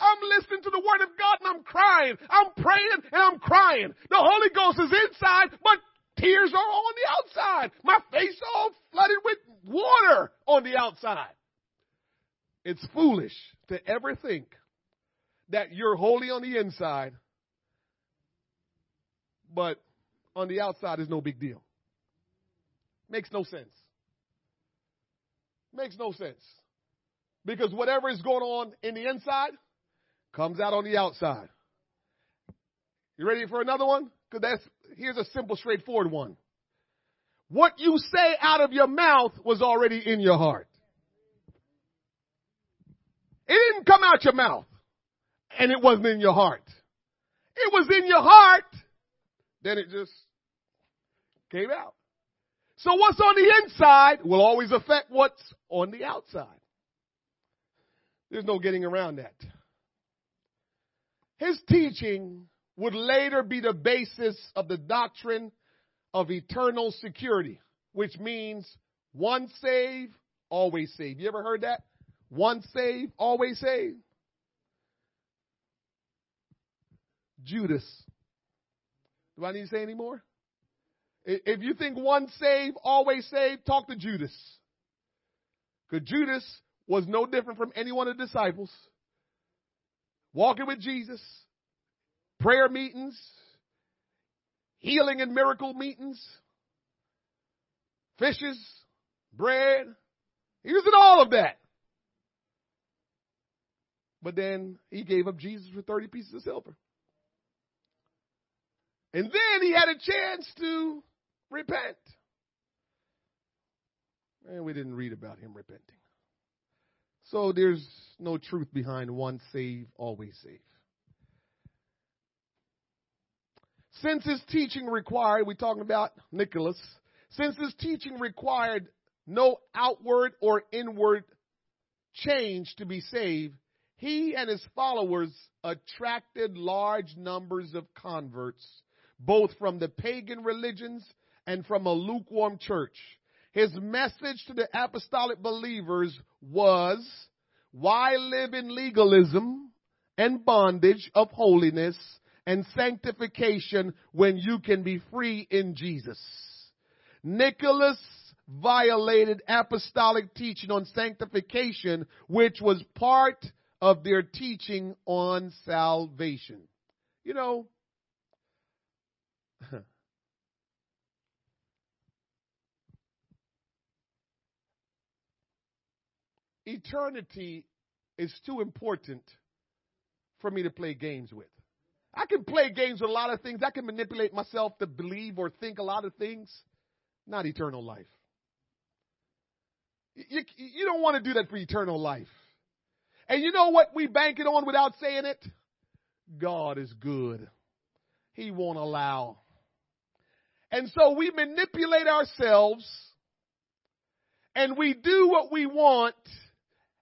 I'm listening to the Word of God and I'm crying. I'm praying and I'm crying. The Holy Ghost is inside, but tears are on the outside. My face all flooded with water on the outside. It's foolish to ever think that you're holy on the inside, but on the outside is no big deal. Makes no sense. Makes no sense. Because whatever is going on in the inside comes out on the outside. You ready for another one? Because that's here's a simple, straightforward one. What you say out of your mouth was already in your heart. It didn't come out your mouth, and it wasn't in your heart. It was in your heart, then it just came out. So what's on the inside will always affect what's on the outside. There's no getting around that. His teaching would later be the basis of the doctrine of eternal security, which means once saved, always saved. You ever heard that? Once saved, always saved. Judas. Do I need to say any more? If you think once saved, always saved, talk to Judas. Because Judas was no different from any one of the disciples. Walking with Jesus, prayer meetings, healing and miracle meetings, fishes, bread. He was in all of that. But then he gave up Jesus for thirty pieces of silver. And then he had a chance to repent. And we didn't read about him repenting. So there's no truth behind once saved, always saved. Since his teaching required, we're talking about Nicholas, since his teaching required no outward or inward change to be saved, he and his followers attracted large numbers of converts, both from the pagan religions and from a lukewarm church. His message to the apostolic believers was, why live in legalism and bondage of holiness and sanctification when you can be free in Jesus? Nicholas violated apostolic teaching on sanctification, which was part of their teaching on salvation. You know, eternity is too important for me to play games with. I can play games with a lot of things. I can manipulate myself to believe or think a lot of things. Not eternal life. You, you don't want to do that for eternal life. And you know what we bank it on without saying it? God is good. He won't allow. And so we manipulate ourselves and we do what we want,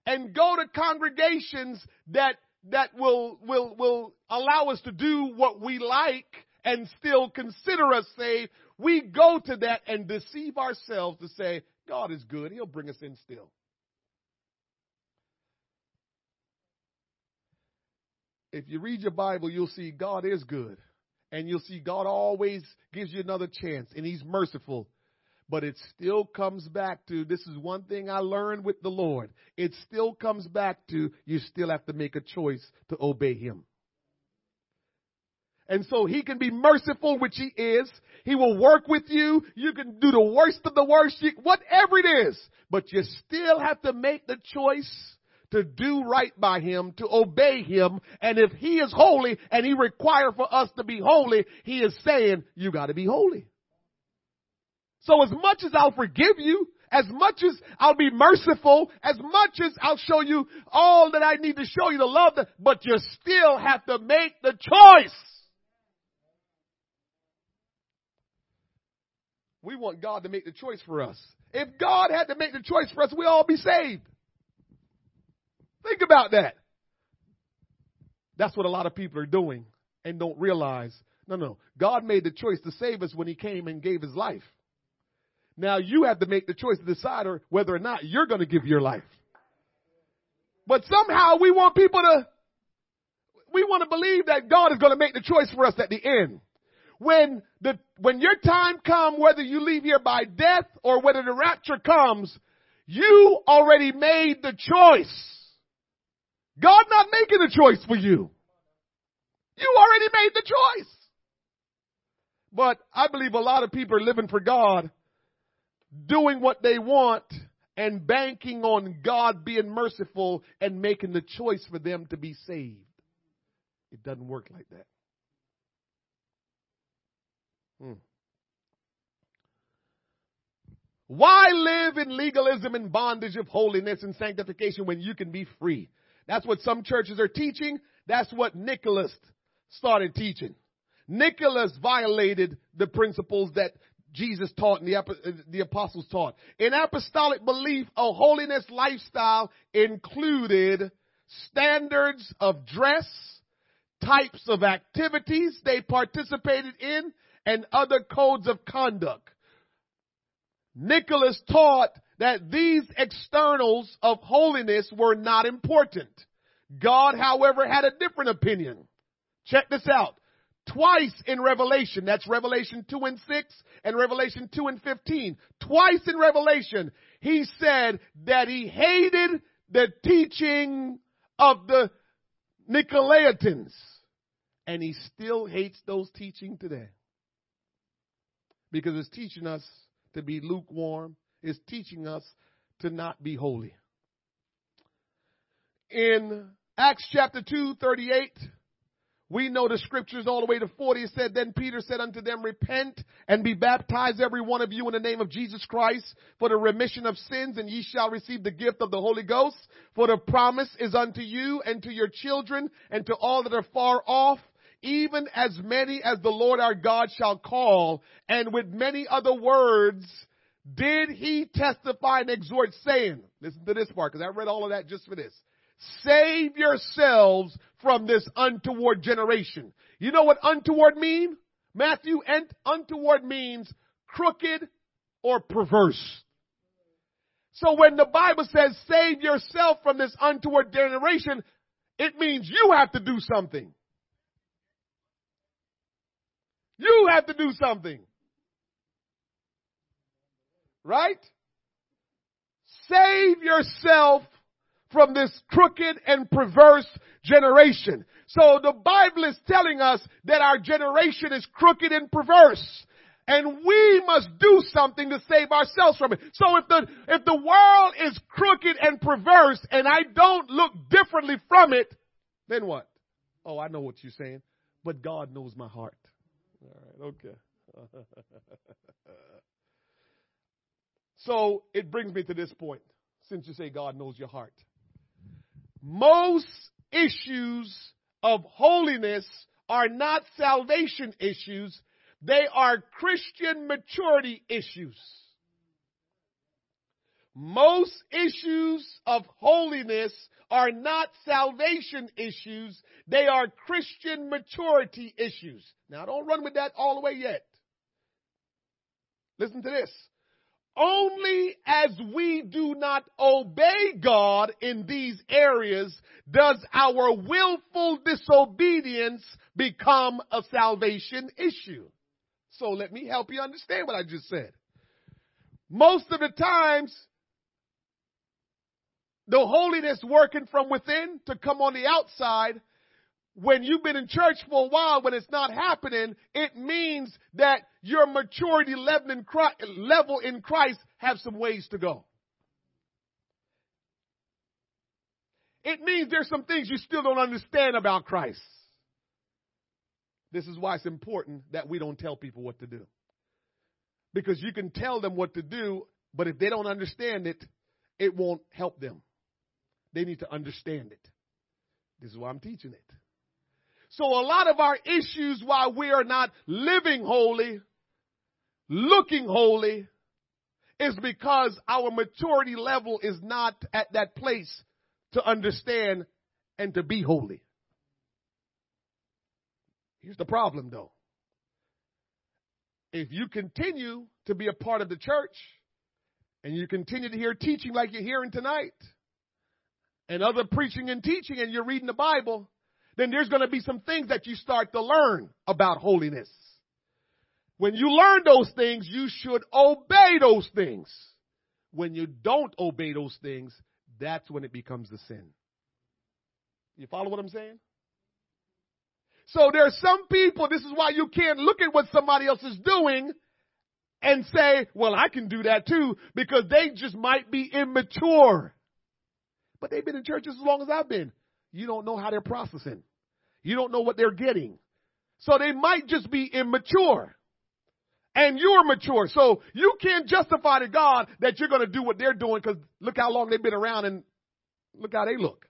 and go to congregations that that will will will allow us to do what we like and still consider us saved. We go to that and deceive ourselves to say, God is good. He'll bring us in still. If you read your Bible, you'll see God is good. And you'll see God always gives you another chance, and he's merciful. But it still comes back to, this is one thing I learned with the Lord. It still comes back to, you still have to make a choice to obey him. And so he can be merciful, which he is. He will work with you. You can do the worst of the worst, whatever it is. But you still have to make the choice to do right by him, to obey him. And if he is holy and he requires for us to be holy, he is saying, you got to be holy. So as much as I'll forgive you, as much as I'll be merciful, as much as I'll show you all that I need to show you to love, the, but you still have to make the choice. We want God to make the choice for us. If God had to make the choice for us, we'd all be saved. Think about that. That's what a lot of people are doing and don't realize. No, no. God made the choice to save us when he came and gave his life. Now you have to make the choice to decide whether or not you're going to give your life. But somehow we want people to, we want to believe that God is going to make the choice for us at the end. When the, when your time comes, whether you leave here by death or whether the rapture comes, you already made the choice. God not making a choice for you. You already made the choice. But I believe a lot of people are living for God, doing what they want and banking on God being merciful and making the choice for them to be saved. It doesn't work like that. Hmm. Why live in legalism and bondage of holiness and sanctification when you can be free? That's what some churches are teaching. That's what Nicholas started teaching. Nicholas violated the principles that Jesus taught and the, the apostles taught. In apostolic belief, a holiness lifestyle included standards of dress, types of activities they participated in, and other codes of conduct. Nicholas taught that these externals of holiness were not important. God, however, had a different opinion. Check this out. Twice in Revelation, that's Revelation two and six and Revelation two and fifteen. Twice in Revelation, he said that he hated the teaching of the Nicolaitans. And he still hates those teaching today. Because it's teaching us to be lukewarm. It's teaching us to not be holy. In Acts chapter two, thirty-eight, We know the scriptures all the way to forty. It said, then Peter said unto them, repent and be baptized every one of you in the name of Jesus Christ for the remission of sins, and ye shall receive the gift of the Holy Ghost. For the promise is unto you and to your children and to all that are far off, even as many as the Lord our God shall call. And with many other words did he testify and exhort, saying, listen to this part, because I read all of that just for this. Save yourselves from this untoward generation. You know what untoward mean? Matthew, and untoward means crooked or perverse. So when the Bible says save yourself from this untoward generation, it means you have to do something. You have to do something. Right? Save yourself from this crooked and perverse generation. So the Bible is telling us that our generation is crooked and perverse, and we must do something to save ourselves from it. So if the, if the world is crooked and perverse and I don't look differently from it, then what? Oh, I know what you're saying, but God knows my heart. All right, okay. So it brings me to this point, since you say God knows your heart. Most issues of holiness are not salvation issues. They are Christian maturity issues. Most issues of holiness are not salvation issues. They are Christian maturity issues. Now, don't run with that all the way yet. Listen to this. Only as we do not obey God in these areas does our willful disobedience become a salvation issue. So let me help you understand what I just said. Most of the times, the holiness working from within to come on the outside, when you've been in church for a while, when it's not happening, it means that your maturity level in Christ, level in Christ have some ways to go. It means there's some things you still don't understand about Christ. This is why it's important that we don't tell people what to do. Because you can tell them what to do, but if they don't understand it, it won't help them. They need to understand it. This is why I'm teaching it. So a lot of our issues why we are not living holy, looking holy, is because our maturity level is not at that place to understand and to be holy. Here's the problem, though. If you continue to be a part of the church and you continue to hear teaching like you're hearing tonight and other preaching and teaching and you're reading the Bible, then there's going to be some things that you start to learn about holiness. When you learn those things, you should obey those things. When you don't obey those things, that's when it becomes a sin. You follow what I'm saying? So there are some people, this is why you can't look at what somebody else is doing and say, well, I can do that too, because they just might be immature. But they've been in churches as long as I've been. You don't know how they're processing. You don't know what they're getting. So they might just be immature. And you're mature. So you can't justify to God that you're going to do what they're doing because look how long they've been around and look how they look.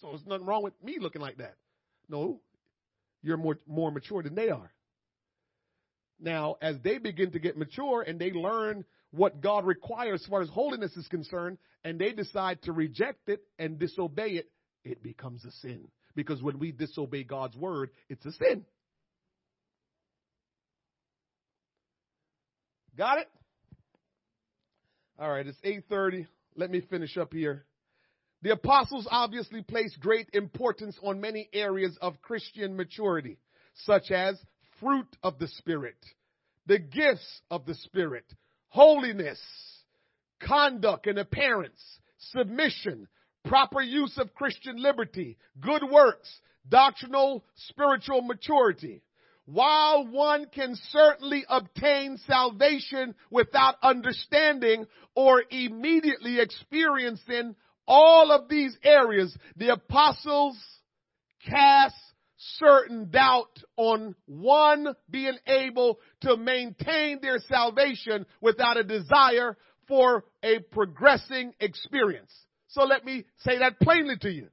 So there's nothing wrong with me looking like that. No, you're more, more mature than they are. Now, as they begin to get mature and they learn what God requires as far as holiness is concerned, and they decide to reject it and disobey it, it becomes a sin. Because when we disobey God's word, it's a sin. Got it? All right, it's eight thirty. Let me finish up here. The apostles obviously placed great importance on many areas of Christian maturity, such as fruit of the Spirit, the gifts of the Spirit, holiness, conduct and appearance, submission, proper use of Christian liberty, good works, doctrinal spiritual maturity. While one can certainly obtain salvation without understanding or immediately experiencing all of these areas, the apostles cast certain doubt on one being able to maintain their salvation without a desire for a progressing experience. So let me say that plainly to you.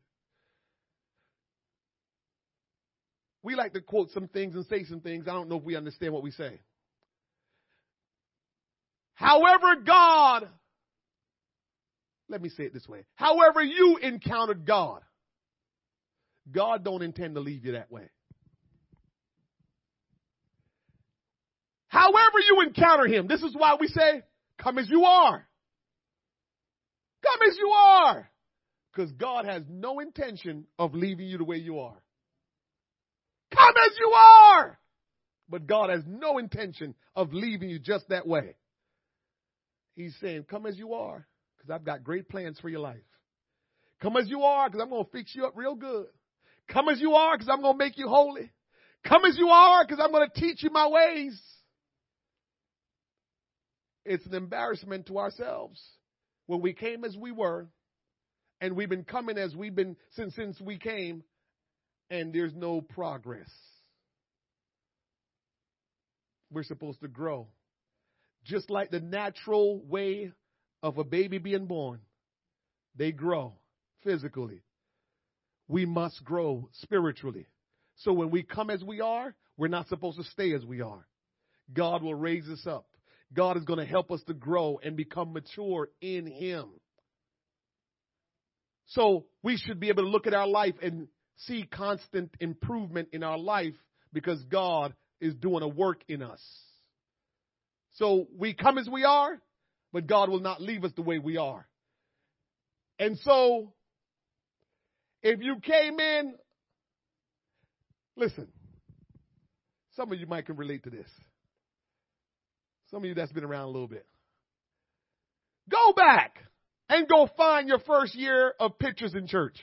We like to quote some things and say some things. I don't know if we understand what we say. However God, let me say it this way. However you encountered God, God don't intend to leave you that way. However you encounter him, this is why we say, come as you are. Come as you are. Because God has no intention of leaving you the way you are. Come as you are. But God has no intention of leaving you just that way. He's saying, come as you are, because I've got great plans for your life. Come as you are, because I'm going to fix you up real good. Come as you are, because I'm going to make you holy. Come as you are, because I'm going to teach you my ways. It's an embarrassment to ourselves when we came as we were, and we've been coming as we've been since since we came, and there's no progress. We're supposed to grow. Just like the natural way of a baby being born, they grow physically. We must grow spiritually. So when we come as we are, we're not supposed to stay as we are. God will raise us up. God is going to help us to grow and become mature in him. So we should be able to look at our life and see constant improvement in our life because God is doing a work in us. So we come as we are, but God will not leave us the way we are. And so if you came in, listen, some of you might can relate to this. Some of you that's been around a little bit. Go back and go find your first year of pictures in church.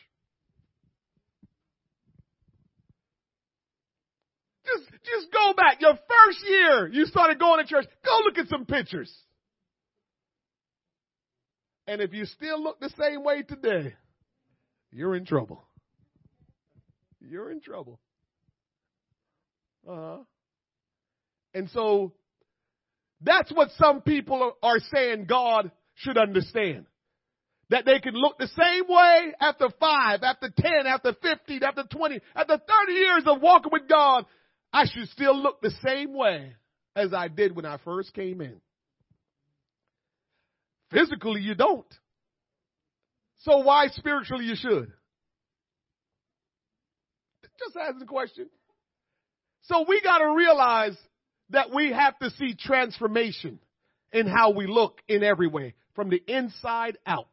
Just, just go back. Your first year you started going to church, go look at some pictures. And if you still look the same way today, you're in trouble. You're in trouble. Uh-huh. And so that's what some people are saying God should understand. That they can look the same way after five, after ten, after fifty, after twenty, after thirty years of walking with God. I should still look the same way as I did when I first came in. Physically, you don't. So why spiritually you should? Just as a question. So we got to realize that we have to see transformation in how we look in every way, from the inside out.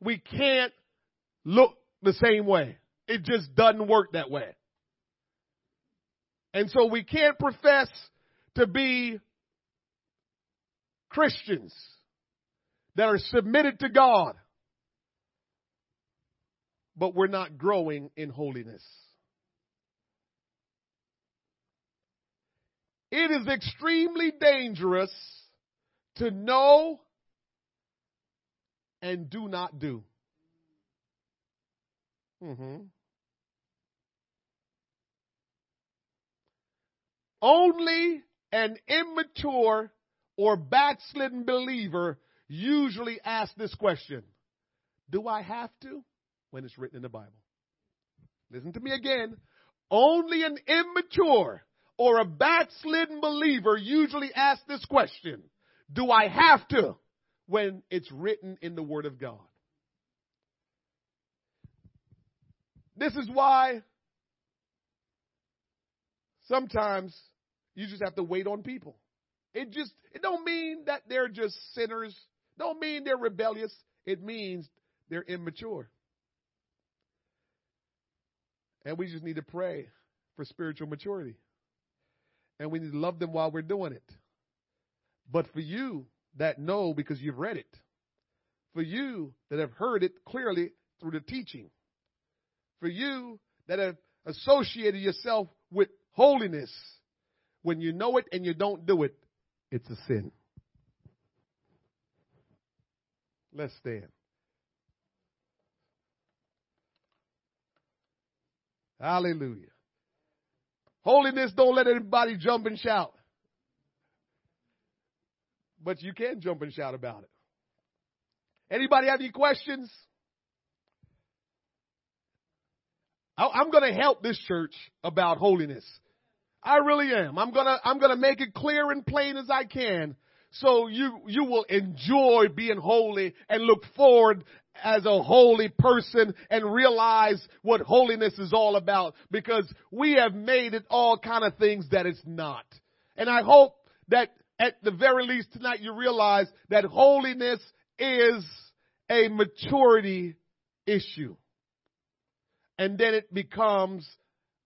We can't look the same way. It just doesn't work that way. And so we can't profess to be Christians that are submitted to God, but we're not growing in holiness. It is extremely dangerous to know and do not do. Mm-hmm. Only an immature or backslidden believer usually asks this question, do I have to? When it's written in the Bible. Listen to me again. Only an immature or a backslidden believer usually asks this question, do I have to? When it's written in the Word of God. This is why sometimes you just have to wait on people. It just, it don't mean that they're just sinners. Don't mean they're rebellious. It means they're immature. And we just need to pray for spiritual maturity. And we need to love them while we're doing it. But for you that know because you've read it, for you that have heard it clearly through the teaching, for you that have associated yourself with holiness, when you know it and you don't do it, it's a sin. Let's stand. Hallelujah. Holiness, don't let anybody jump and shout. But you can jump and shout about it. Anybody have any questions? I'm going to help this church about holiness. I really am. I'm going to I'm going to make it clear and plain as I can, so you you will enjoy being holy and look forward as a holy person and realize what holiness is all about, because we have made it all kind of things that it's not. And I hope that at the very least tonight you realize that holiness is a maturity issue. And then it becomes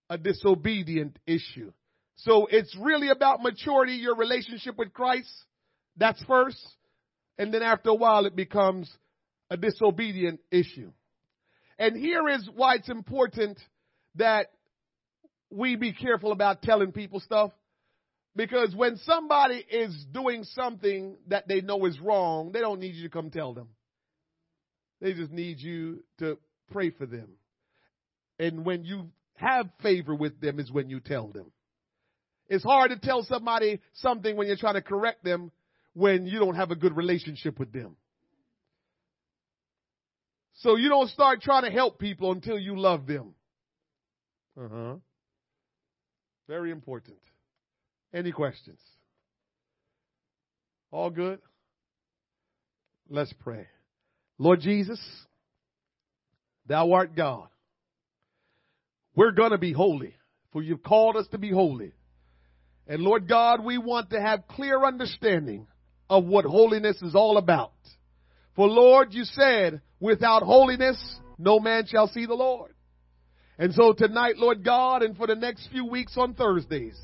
a disobedient issue. So it's really about maturity, your relationship with Christ. That's first. And then after a while, it becomes a disobedient issue. And here is why it's important that we be careful about telling people stuff. Because when somebody is doing something that they know is wrong, they don't need you to come tell them. They just need you to pray for them. And when you have favor with them is when you tell them. It's hard to tell somebody something when you're trying to correct them when you don't have a good relationship with them. So you don't start trying to help people until you love them. Uh-huh. Very important. Any questions? All good? Let's pray. Lord Jesus, thou art God. We're going to be holy, for you've called us to be holy. And Lord God, we want to have clear understanding of what holiness is all about. For Lord, you said, without holiness, no man shall see the Lord. And so tonight, Lord God, and for the next few weeks on Thursdays,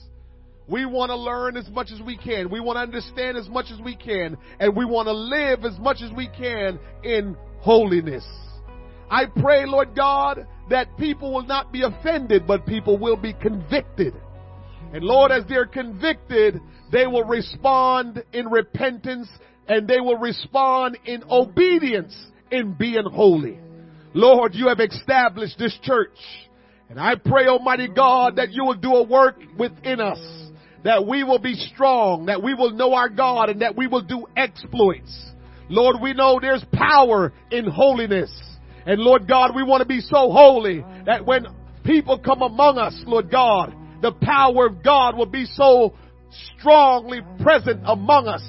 we want to learn as much as we can. We want to understand as much as we can. And we want to live as much as we can in holiness. I pray, Lord God, that people will not be offended, but people will be convicted. And Lord, as they're convicted, they will respond in repentance, and they will respond in obedience in being holy. Lord, you have established this church. And I pray, Almighty God, that you will do a work within us, that we will be strong, that we will know our God, and that we will do exploits. Lord, we know there's power in holiness. And Lord God, we want to be so holy that when people come among us, Lord God, the power of God will be so strongly present among us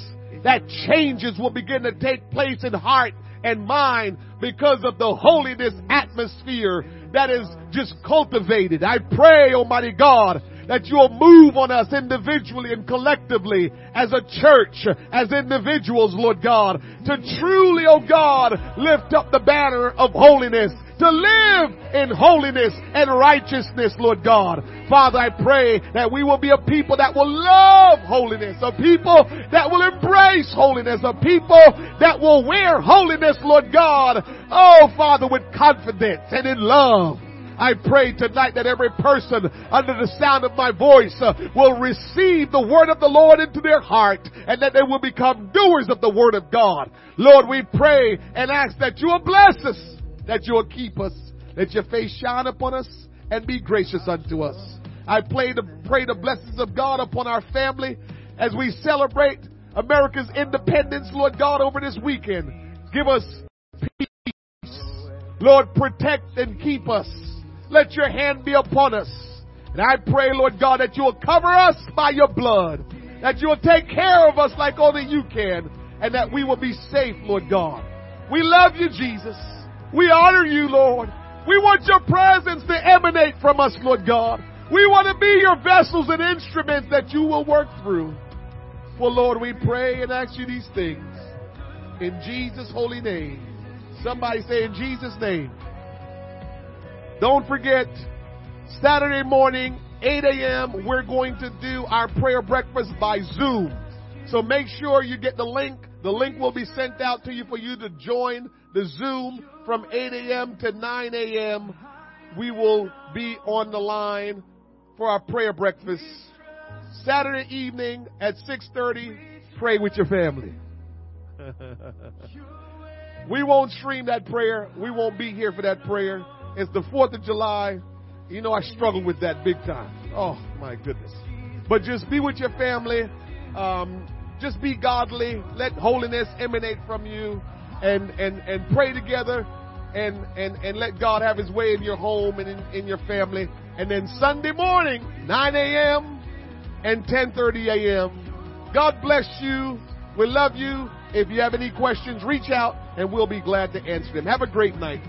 that changes will begin to take place in heart and mind because of the holiness atmosphere that is just cultivated. I pray, Almighty God, that you'll move on us individually and collectively as a church, as individuals, Lord God, to truly, oh God, lift up the banner of holiness, to live in holiness and righteousness, Lord God. Father, I pray that we will be a people that will love holiness, a people that will embrace holiness, a people that will wear holiness, Lord God, oh Father, with confidence and in love. I pray tonight that every person under the sound of my voice uh, will receive the word of the Lord into their heart, and that they will become doers of the word of God. Lord, we pray and ask that you will bless us, that you will keep us, that your face shine upon us and be gracious unto us. I pray the, pray the blessings of God upon our family as we celebrate America's independence, Lord God, over this weekend. Give us peace. Lord, protect and keep us. Let your hand be upon us. And I pray, Lord God, that you will cover us by your blood, that you will take care of us like only you can, and that we will be safe, Lord God. We love you, Jesus. We honor you, Lord. We want your presence to emanate from us, Lord God. We want to be your vessels and instruments that you will work through. For, Lord, we pray and ask you these things in Jesus' holy name. Somebody say, in Jesus' name. Don't forget, Saturday morning, eight a.m., we're going to do our prayer breakfast by Zoom. So make sure you get the link. The link will be sent out to you for you to join the Zoom from eight a.m. to nine a.m. We will be on the line for our prayer breakfast Saturday evening at six thirty. Pray with your family. We won't stream that prayer. We won't be here for that prayer. It's the fourth of July, You know, I struggle with that big time. Oh, my goodness. But just be with your family. Um, just be godly. Let holiness emanate from you. And, and, and pray together. And, and, and let God have his way in your home and in, in your family. And then Sunday morning, nine a.m. and ten thirty a.m. God bless you. We love you. If you have any questions, reach out and we'll be glad to answer them. Have a great night.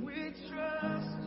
We trust.